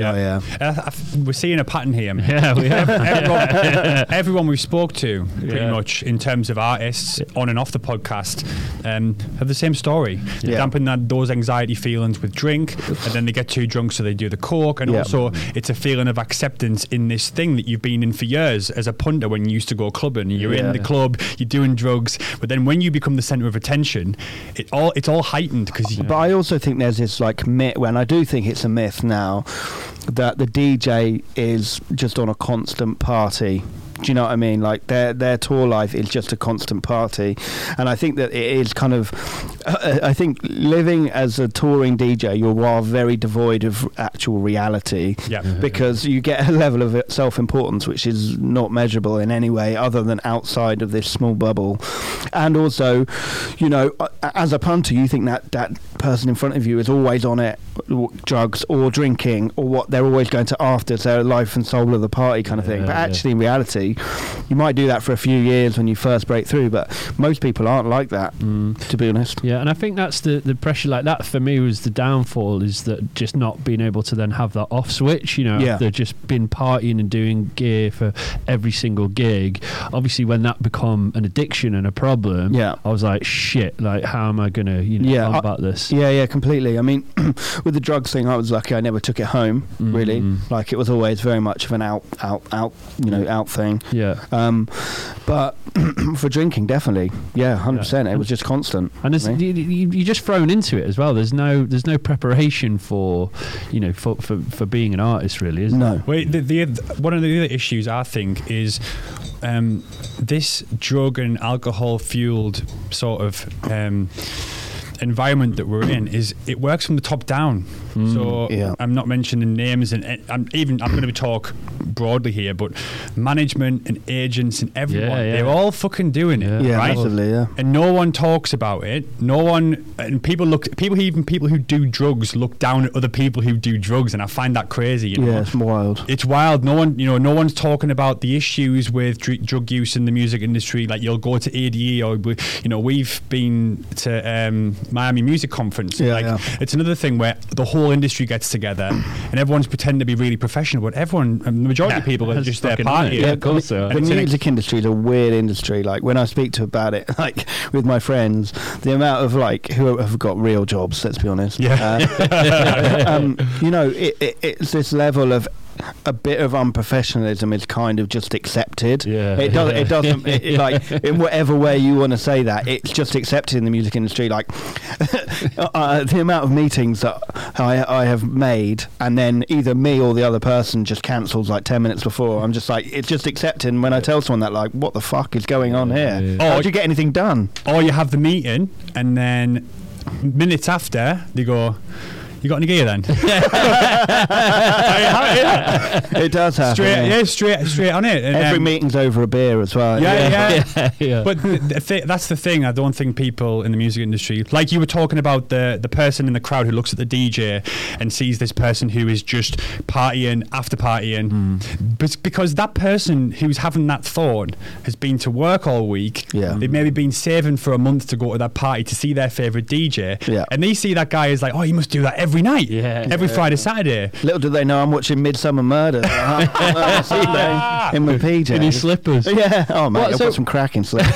We're seeing a pattern here, man. Everyone we've spoke to pretty much in terms of artists on and off the podcast have the same story. Dampen those anxiety feelings with drink, and then they get too drunk, so they do the coke. And also it's a feeling of acceptance in this thing that you've been in for years as a punter. When you used to go clubbing, you're in the club, you're doing drugs, but then when you become the centre of attention, it's all heightened. But I also think there's this like myth, when I do think it's a myth now, that the DJ is just on a constant party. Do you know what I mean? Like their tour life is just a constant party. And I think that it is kind of, I think living as a touring DJ, you are very devoid of actual reality, because you get a level of self-importance which is not measurable in any way other than outside of this small bubble. And also, you know, as a punter, you think that person in front of you is always on it, drugs or drinking or what they're always going to after. So life and soul of the party kind of thing. But actually in reality, you might do that for a few years when you first break through, but most people aren't like that, to be honest. Yeah, and I think that's the pressure. Like that for me was the downfall, is that just not being able to then have that off switch, you know. They've just been partying and doing gear for every single gig. Obviously when that become an addiction and a problem, I was like, shit, like how am I going to, you know, about this? Yeah, completely. I mean, with the drugs thing, I was lucky I never took it home, really. Like it was always very much of an out, you know, out thing. But for drinking, definitely, 100%. It was just constant, and it's, you're just thrown into it as well. There's no preparation for, you know, for being an artist, really, isn't there? One of the other issues I think is this drug and alcohol fueled sort of environment that we're in, is it works from the top down. I'm not mentioning names, and I'm going to talk broadly here, but management and agents and everyone, they're all fucking doing it, right? Massively, and no one talks about it. No one, and people who do drugs look down at other people who do drugs, and I find that crazy. You know? Yeah, it's wild. It's wild. No one, you know, no one's talking about the issues with drug use in the music industry. Like you'll go to ADE, or you know, we've been to Miami Music Conference. It's another thing where the whole industry gets together and everyone's pretending to be really professional, but everyone, the majority of people are just there partying. Yeah, of course. The music industry is a weird industry. Like when I speak to about it, like with my friends, the amount of like who have got real jobs, let's be honest. You know, it's this level of a bit of unprofessionalism is kind of just accepted. It doesn't like in whatever way you want to say that, it's just accepted in the music industry. Like the amount of meetings that I have made, and then either me or the other person just cancels like 10 minutes before. I'm just like, it's just accepting when I tell someone that, like, what the fuck is going on here? How do you get anything done? Or you have the meeting and then minutes after they go, you got any gear then? It does happen. Straight on it. And every meeting's over a beer as well. But that's the thing. I don't think people in the music industry, like you were talking about the person in the crowd who looks at the DJ and sees this person who is just partying after partying, but because that person who's having that thought has been to work all week. They've maybe been saving for a month to go to that party to see their favourite DJ, and they see that guy as like, oh, you must do that every night, Friday, Saturday. Little do they know, I'm watching Midsummer Murder in my PJs. In his slippers. Yeah. Oh, mate, I've got some cracking slippers.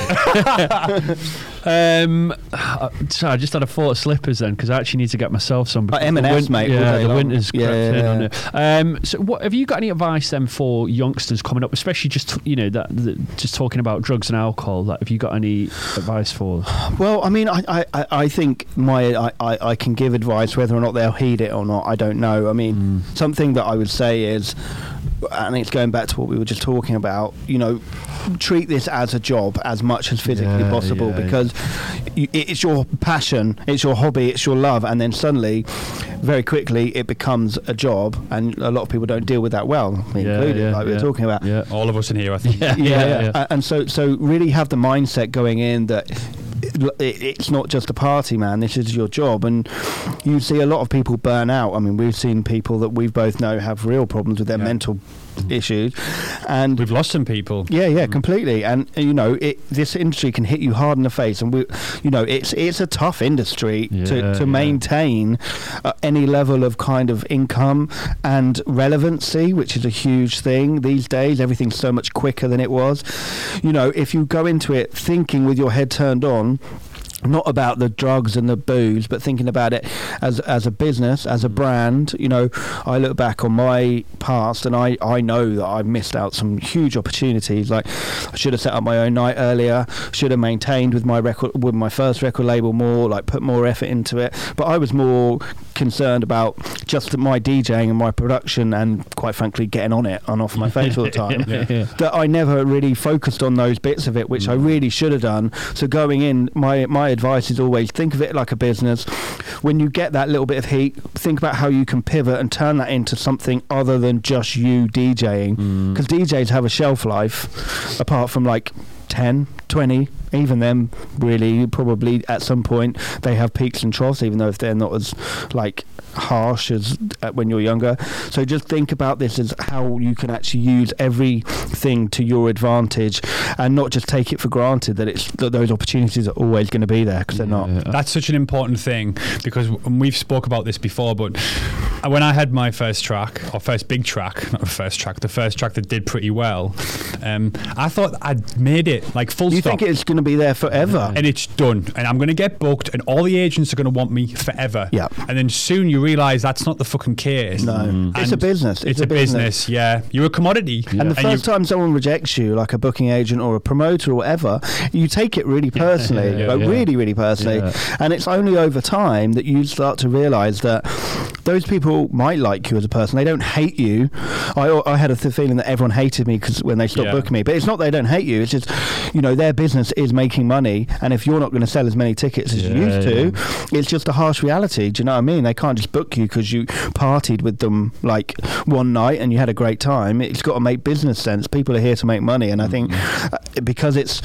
Sorry, I just had a thought of slippers then, because I actually need to get myself some. But M&S, mate. Yeah, the winter's crept in on it. So what, have you got any advice then for youngsters coming up, especially just, you know, that just talking about drugs and alcohol? Like, have you got any advice for them? Well, I mean, I think I can give advice. Whether or not they'll heed it or not, I don't know. I mean, something that I would say is, and it's going back to what we were just talking about, you know, treat this as a job as much as physically possible, because it's your passion, it's your hobby, it's your love, and then suddenly, very quickly, it becomes a job, and a lot of people don't deal with that well, included, like we were talking about. Yeah, all of us in here, I think. And so really have the mindset going in that it's not just a party, man. This is your job, and you see a lot of people burn out. I mean, we've seen people that we both know have real problems with their mental issues, and we've lost some people. Completely. And you know, this industry can hit you hard in the face, and we, you know, it's a tough industry to maintain any level of kind of income and relevancy, which is a huge thing these days. Everything's so much quicker than it was. You know, if you go into it thinking with your head turned on, not about the drugs and the booze, but thinking about it as a business, as a brand. You know, I look back on my past, and I know that I missed out some huge opportunities. Like, I should have set up my own night earlier, should have maintained with my first record label more, like put more effort into it. But I was more concerned about just my DJing and my production, and quite frankly getting on it and off my face all the time, that I never really focused on those bits of it, which I really should have done. So going in, my advice is always think of it like a business. When you get that little bit of heat, think about how you can pivot and turn that into something other than just you DJing, because DJs have a shelf life apart from like 10, 20. Even them, really, probably at some point they have peaks and troughs, even though if they're not as like harsh as when you're younger. So just think about this as how you can actually use everything to your advantage, and not just take it for granted that it's that those opportunities are always going to be there, because they're not. That's such an important thing, because we've spoke about this before, but when I had my first track that did pretty well, I thought I'd made it, like full stop. You think it's going to be there forever, and it's done, and I'm going to get booked, and all the agents are going to want me forever, and then soon you realise that's not the fucking case. No, it's a business. It's a business. Yeah, you're a commodity. Yeah. And the first time someone rejects you, like a booking agent or a promoter or whatever, you take it really personally, really, really personally. Yeah. And it's only over time that you start to realise that those people might like you as a person. They don't hate you. I had a feeling that everyone hated me because when they stopped booking me, but it's not they don't hate you. It's just, you know, their business is making money, and if you're not going to sell as many tickets as you used to, it's just a harsh reality. Do you know what I mean? They can't just book you because you partied with them like one night and you had a great time. It's got to make business sense. People are here to make money, and I think because it's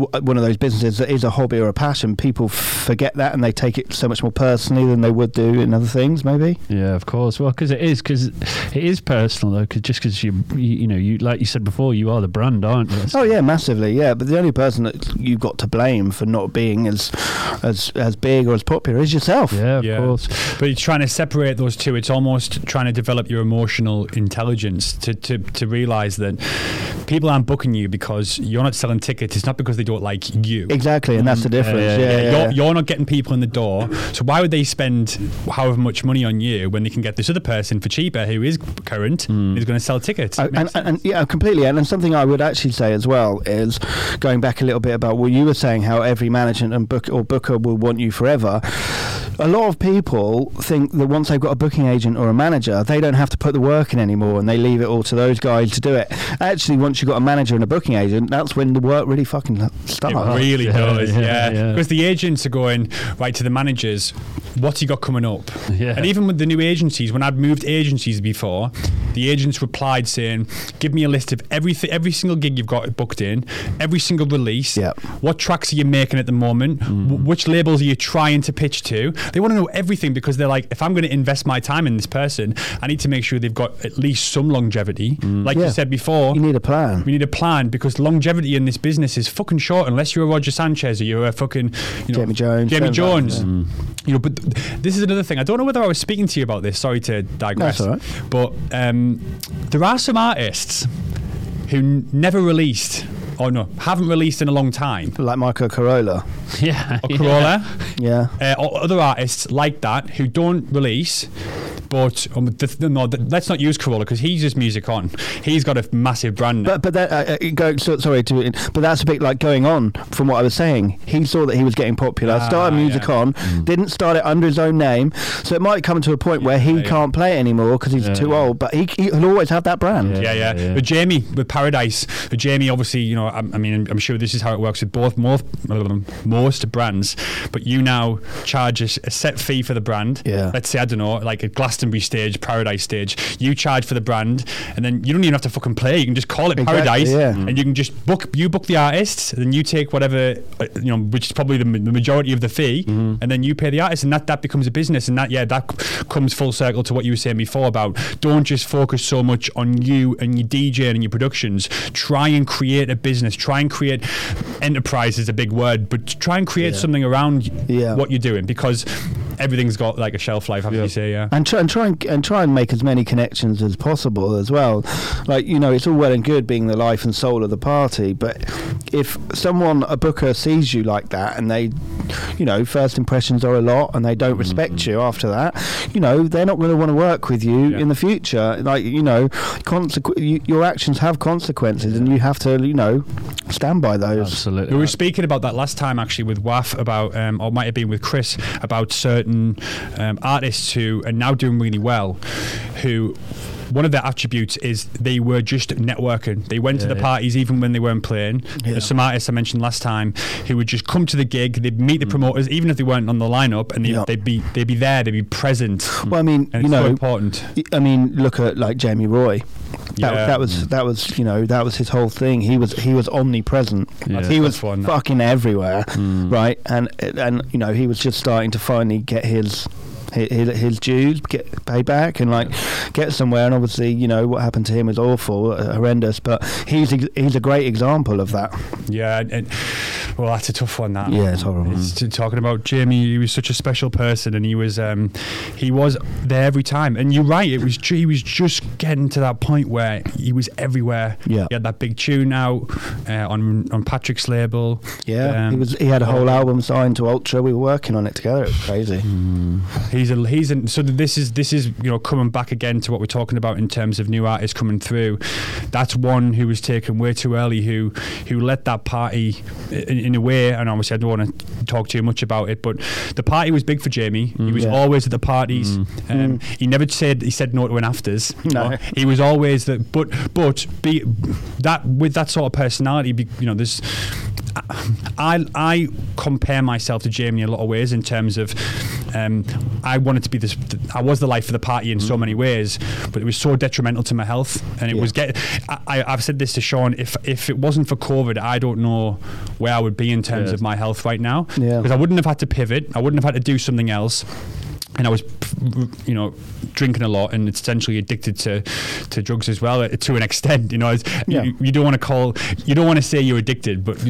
one of those businesses that is a hobby or a passion, people forget that, and they take it so much more personally than they would do in other things, maybe. Yeah, of course. Well, because it is personal, though, because you like you said before, you are the brand, aren't you? Oh yeah, massively. Yeah, but the only person that you've got to blame for not being as big or as popular is yourself. Yeah, of course. But you're trying to separate those two. It's almost trying to develop your emotional intelligence to realise that people aren't booking you because you're not selling tickets. It's not because they don't like you. Exactly, and that's the difference. You're not getting people in the door, so why would they spend however much money on you when they can get this other person for cheaper who is current, who's going to sell tickets? Completely. And something I would actually say as well is, going back a little bit about what you were saying, how every management and booker will want you forever. A lot of people think that once they've got a booking agent or a manager, they don't have to put the work in anymore, and they leave it all to those guys to do it. Actually, once you've got a manager and a booking agent, that's when the work really fucking starts. It really does, yeah. Because the agents are going, right, to the managers, what's he got coming up? Yeah. And even with the new agencies, when I'd moved agencies before, the agents replied saying, give me a list of every single gig you've got booked in, every single release, what tracks are you making at the moment, which labels are you trying to pitch to? They want to know everything, because they're like, if I'm going to invest my time in this person, I need to make sure they've got at least some longevity. Like you said before, you need a plan. We need a plan, because longevity in this business is fucking short, unless you're a Roger Sanchez or you're a fucking Jamie Jones. You know, but this is another thing. I don't know whether I was speaking to you about this. Sorry to digress. That's all right. But there are some artists who never released Oh no, haven't released in a long time. Like Michael Carolla. Yeah. Or Carolla. Yeah. Or other artists like that who don't release. But let's not use Carolla because he's just Music On. He's got a massive brand now. But that, but that's a bit like going on from what I was saying. He saw that he was getting popular, started Music On, didn't start it under his own name. So it might come to a point where he can't play it anymore because he's too old. But he'll always have that brand. Yeah. But Jamie with Paradise, obviously, you know, I'm sure this is how it works with both most brands. But you now charge a set fee for the brand. Yeah. Let's say I don't know, like a Glastonbury stage, Paradise stage. You charge for the brand, and then you don't even have to fucking play. You can just call it Paradise, and you can just book the artists, and then you take whatever, you know, which is probably the majority of the fee, and then you pay the artist, and that becomes a business, and that comes full circle to what you were saying before about don't just focus so much on you and your DJing and your productions. Try and create a business. Try and create enterprise is a big word, but try and create something around what you're doing, because everything's got like a shelf life, haven't you say? Yeah. And try and make as many connections as possible as well. Like, you know, it's all well and good being the life and soul of the party, but if a booker sees you like that and they, you know, first impressions are a lot and they don't respect you after that, you know, they're not going to want to work with you in the future. Like, you know, your actions have consequences and you have to, you know, stand by those. Absolutely. We were speaking about that last time actually with WAF about, or it might have been with Chris, about certain artists who are now doing really well, who one of their attributes is they were just networking. They went to the parties even when they weren't playing. There's some artists I mentioned last time who would just come to the gig, they'd meet the promoters even if they weren't on the lineup, and they'd be there, they'd be present. Well, I mean, and you know, so important. I mean, look at like Jamie Roy. That was his whole thing. He was omnipresent. Yeah, he was fucking everywhere, right? And you know, he was just starting to finally get his dues, get paid back and like get somewhere, and obviously, you know, what happened to him was awful, horrendous, but he's a great example of that. Well, that's a tough one, that one. It's horrible. Talking about Jamie, he was such a special person, and he was there every time, and you're right, he was just getting to that point where he was everywhere. He had that big tune out on Patrick's label. He had a whole album signed to Ultra. We were working on it together. It was crazy. He's so this is, you know, coming back again to what we're talking about in terms of new artists coming through. That's one who was taken way too early, who let that party in a way, and obviously I don't want to talk too much about it, but the party was big for Jamie. He was always at the parties. He never said no to an afters. No. He was always that, but that with that sort of personality, you know, there's I compare myself to Jamie in a lot of ways in terms of I wanted to be this. I was the life of the party in so many ways, but it was so detrimental to my health. And it was I've said this to Sean. If it wasn't for COVID, I don't know where I would be in terms of my health right now. Because I wouldn't have had to pivot. I wouldn't have had to do something else. And I was, you know, drinking a lot and essentially addicted to drugs as well, to an extent. You know, you don't want to say you're addicted, but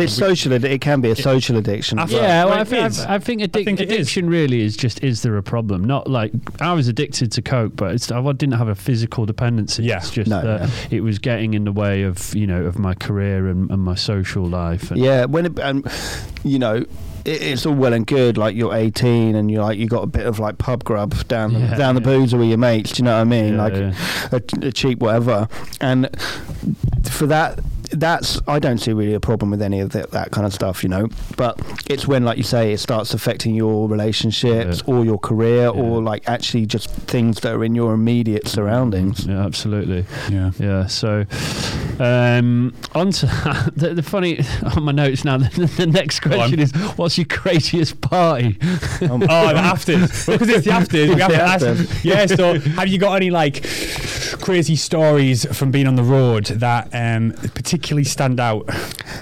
it's social. It can be a social addiction. I think addiction really is there a problem? Not like I was addicted to coke, but I didn't have a physical dependency. Yeah. It's just it was getting in the way of, you know, of my career and my social life. And you know. It's all well and good, like you're 18 and you're like you got a bit of like pub grub down the boozer with your mates. Do you know what I mean? A cheap whatever, and for that. That's I don't see really a problem with any of that kind of stuff, you know, but it's when, like you say, it starts affecting your relationships or your career or like actually just things that are in your immediate surroundings. So on to the funny on my notes now, the next question is, what's your craziest party? The afters, because it's the afters. So have you got any like crazy stories from being on the road that particularly stand out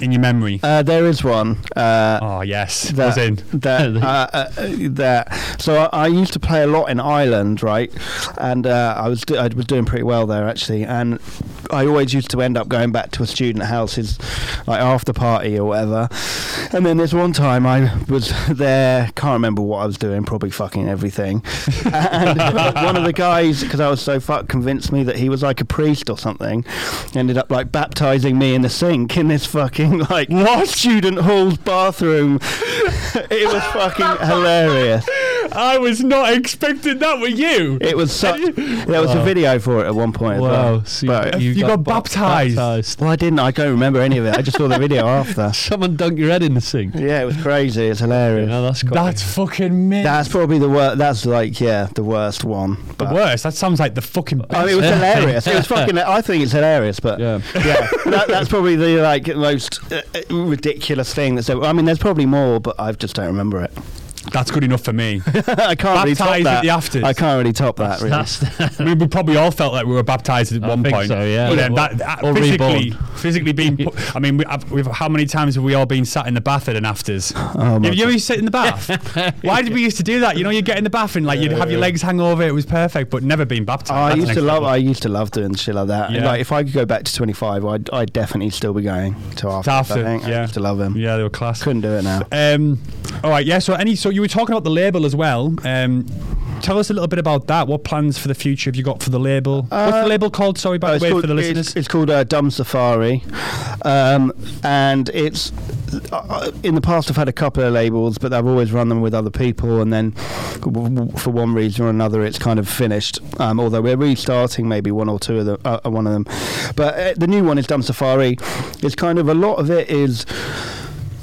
in your memory? There is one. So I used to play a lot in Ireland, right? And I was doing pretty well there actually, and I always used to end up going back to a student house's like after party or whatever. And then there's one time I was there, can't remember what I was doing, probably fucking everything. And one of the guys, because I was so fucked, convinced me that he was like a priest or something, ended up like baptizing me in the sink in this fucking like student hall's bathroom. It was fucking hilarious. I was not expecting that with you. It was such. There was a video for it at one point. Wow. So you got baptized. Well, I didn't. I don't remember any of it. I just saw the video after. Someone dunked your head in the sink. Yeah, it was crazy. It's hilarious. Yeah, that's fucking mint. That's probably the worst. That's like, yeah, the worst one. But the worst? That sounds like the fucking best. I mean, it was hilarious. It was fucking. I think it's hilarious, but yeah. That's probably the like most ridiculous thing that's ever. I mean, there's probably more, but I just don't remember it. That's good enough for me. I can't really top that. I can't really top that, really. I mean, we probably all felt like we were baptised at one point. So, yeah. But then that physically being... I mean, how many times have we all been sat in the bath at an afters? Oh, you ever sit in the bath? Why did we used to do that? You know, you'd get in the bath and like you'd have your legs hang over. It was perfect, but never been baptised. I used to love doing shit like that. Yeah. And, like, if I could go back to 25, I'd definitely still be going to afters, I think. Yeah. I used to love them. Yeah, they were class. Couldn't do it now. All right, yeah, so you were talking about the label as well. Tell us a little bit about that. What plans for the future have you got for the label? What's the label called? Sorry, by the way, for the listeners. It's called Dumb Safari. And it's... in the past I've had a couple of labels, but I've always run them with other people, and then for one reason or another it's kind of finished, although we're restarting maybe one or two of them, but the new one is Dumb Safari. It's kind of, a lot of it is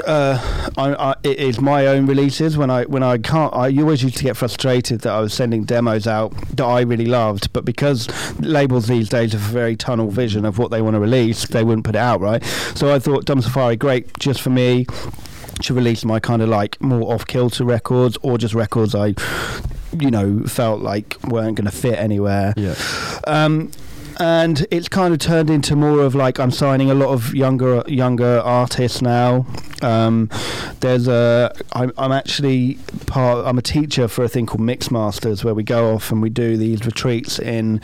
it is my own releases. When I can't, I always used to get frustrated that I was sending demos out that I really loved, but because labels these days have a very tunnel vision of what they want to release, they wouldn't put it out, right? So I thought Dumb Safari, great, just for me to release my kind of like more off-kilter records, or just records I, you know, felt like weren't going to fit anywhere. Yeah. And it's kind of turned into more of like, I'm signing a lot of younger artists now. I'm actually I'm a teacher for a thing called Mix Masters, where we go off and we do these retreats in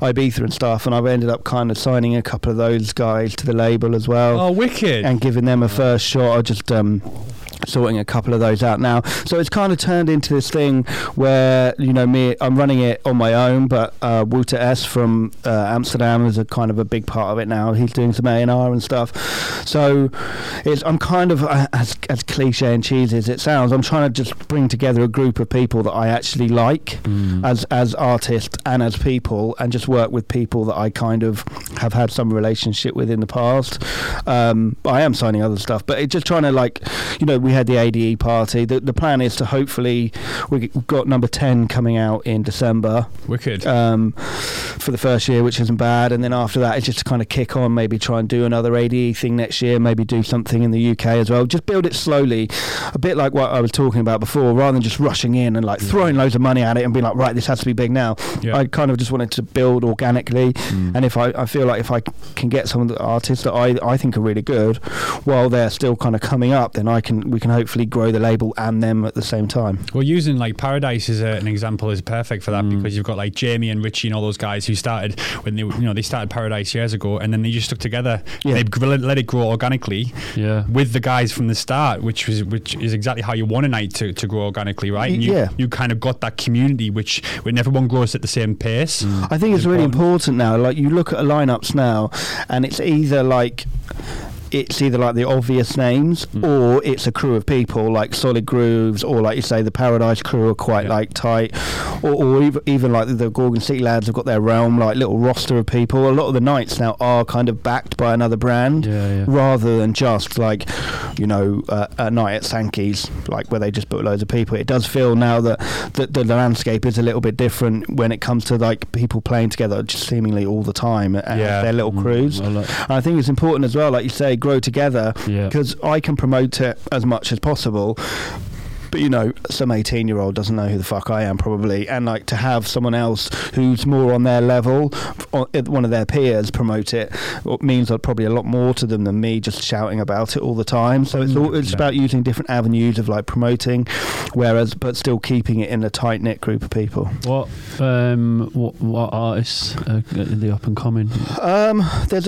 Ibiza and stuff, and I've ended up kind of signing a couple of those guys to the label as well. Oh, wicked. And giving them a first shot. I just sorting a couple of those out now, so it's kind of turned into this thing where, you know, me, I'm running it on my own, but Wouter S from Amsterdam is a kind of a big part of it now. He's doing some A&R and stuff, so I'm kind of, as cliche and cheesy as it sounds, I'm trying to just bring together a group of people that I actually like as artists and as people, and just work with people that I kind of have had some relationship with in the past. I am signing other stuff, but it's just trying to, like, you know, we had the ADE party. The plan is to, hopefully, we've got number 10 coming out in December. Wicked. For the first year, which isn't bad, and then after that it's just to kind of kick on, maybe try and do another ADE thing next year, maybe do something in the UK as well. Just build it slowly, a bit like what I was talking about before, rather than just rushing in and like throwing loads of money at it and being like, right, this has to be big now. Yeah. I kind of just wanted to build organically, and if I feel like if I can get some of the artists that I think are really good while they're still kind of coming up, then we can hopefully grow the label and them at the same time. Well, using like Paradise as an example is perfect for that, because you've got like Jamie and Richie and all those guys who started when they started Paradise years ago, and then they just stuck together. Yeah. And they let it grow organically. Yeah. With the guys from the start, which is exactly how you want a night to grow organically, right? And you kind of got that community when everyone grows at the same pace. I think it's really important now. Like, you look at lineups now, and it's either like the obvious names, or it's a crew of people like Solid Grooves, or like you say, the Paradise crew are quite like tight, or even like the Gorgon City lads have got their realm, like little roster of people. A lot of the nights now are kind of backed by another brand, rather than just like, you know, a night at Sankey's, like where they just put loads of people. It does feel now that the landscape is a little bit different when it comes to like people playing together just seemingly all the time at their little crews. And I think it's important as well, like you say, grow together, because I can promote it as much as possible, but, you know, some 18-year-old doesn't know who the fuck I am, probably, and like to have someone else who's more on their level, one of their peers, promote it means probably a lot more to them than me just shouting about it all the time. So it's about using different avenues of like promoting, but still keeping it in a tight knit group of people. What artists are in the up and coming? There's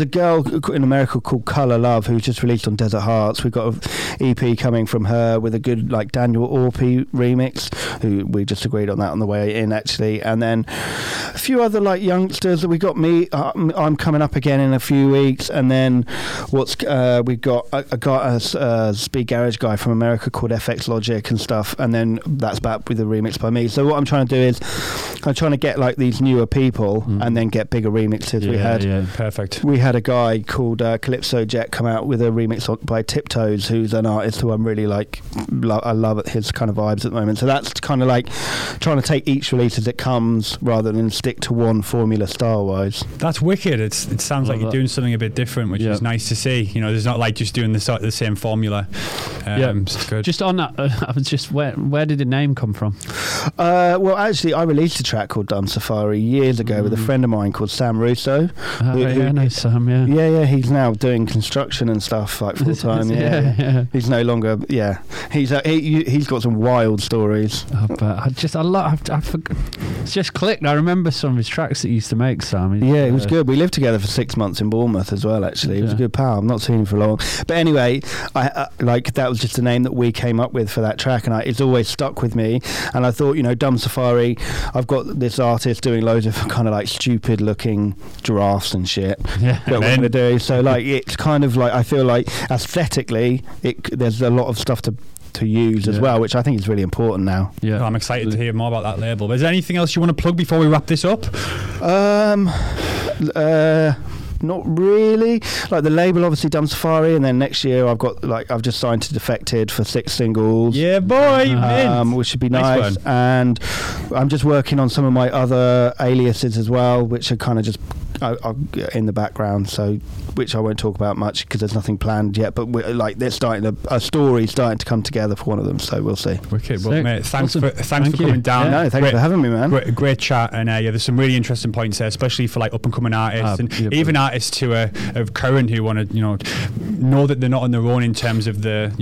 a girl in America called Colour Love who's just released on Desert Hearts. We've got an EP coming from her. with a good like Daniel Orpy remix, who we just agreed on that on the way in actually, and then a few other like youngsters that we got. I'm coming up again in a few weeks, and then we've got a speed garage guy from America called FX Logic and stuff, and then that's back with a remix by me. So what I'm trying to do is I'm trying to get like these newer people and then get bigger remixes. We had a guy called Calypso Jet come out with a remix by Tiptoes, who's an artist who I'm really like I love his kind of vibes at the moment. So that's kind of like trying to take each release as it comes rather than stick to one formula style wise. That's wicked. It sounds like you're doing something a bit different, which is nice to see. You know, there's not like just doing the same formula. So it's good. Just on that, where did the name come from? Well, actually, I released a track called Dumb Safari years ago with a friend of mine called Sam Russo. Sam. Yeah. He's now doing construction and stuff like full time. He's no longer. Yeah, he's got some wild stories. Oh, but it's just clicked. I remember some of his tracks that he used to make, Sam. It was good. We lived together for 6 months in Bournemouth as well. Actually, it was a good pal. I've not seen him for long. But anyway, that was just the name that we came up with for that track, and it's always stuck with me. And I thought, you know, Dumb Safari. I've got this artist doing loads of kind of like stupid looking giraffes and shit. Yeah, that we're gonna do. So like, it's kind of like I feel like aesthetically, there's a lot of stuff to use as well, which I think is really important now. Yeah, I'm excited to hear more about that label. But is there anything else you want to plug before we wrap this up? Not really. Like the label, obviously, Dumb Safari, and then next year I've just signed to Defected for 6 singles. Yeah, boy, which should be nice. And I'm just working on some of my other aliases as well, which are kind of just in the background, so which I won't talk about much because there's nothing planned yet. But they're starting a story starting to come together for one of them, so we'll see. Wicked, well, mate, thanks for coming down. Yeah, thanks for having me, man. Great chat, and there's some really interesting points there, especially for like up and coming artists even artists who are of current who want to know that they're not on their own in terms of the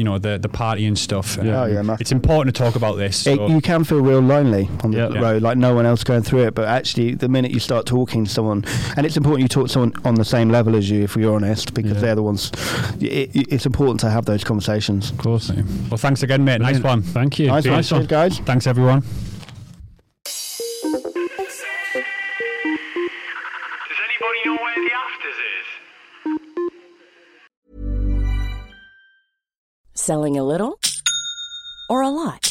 the party and stuff. It's important to talk about this. So you can feel real lonely on the road, like no one else going through it. But actually, the minute you start talking to someone. And it's important you talk to someone on the same level as you, if you're honest, because they're the ones. It's important to have those conversations. Of course. Well, thanks again, mate. Brilliant. Nice one. Thank you. Nice one, guys. Thanks, everyone. Does anybody know where the afters is? Selling a little or a lot?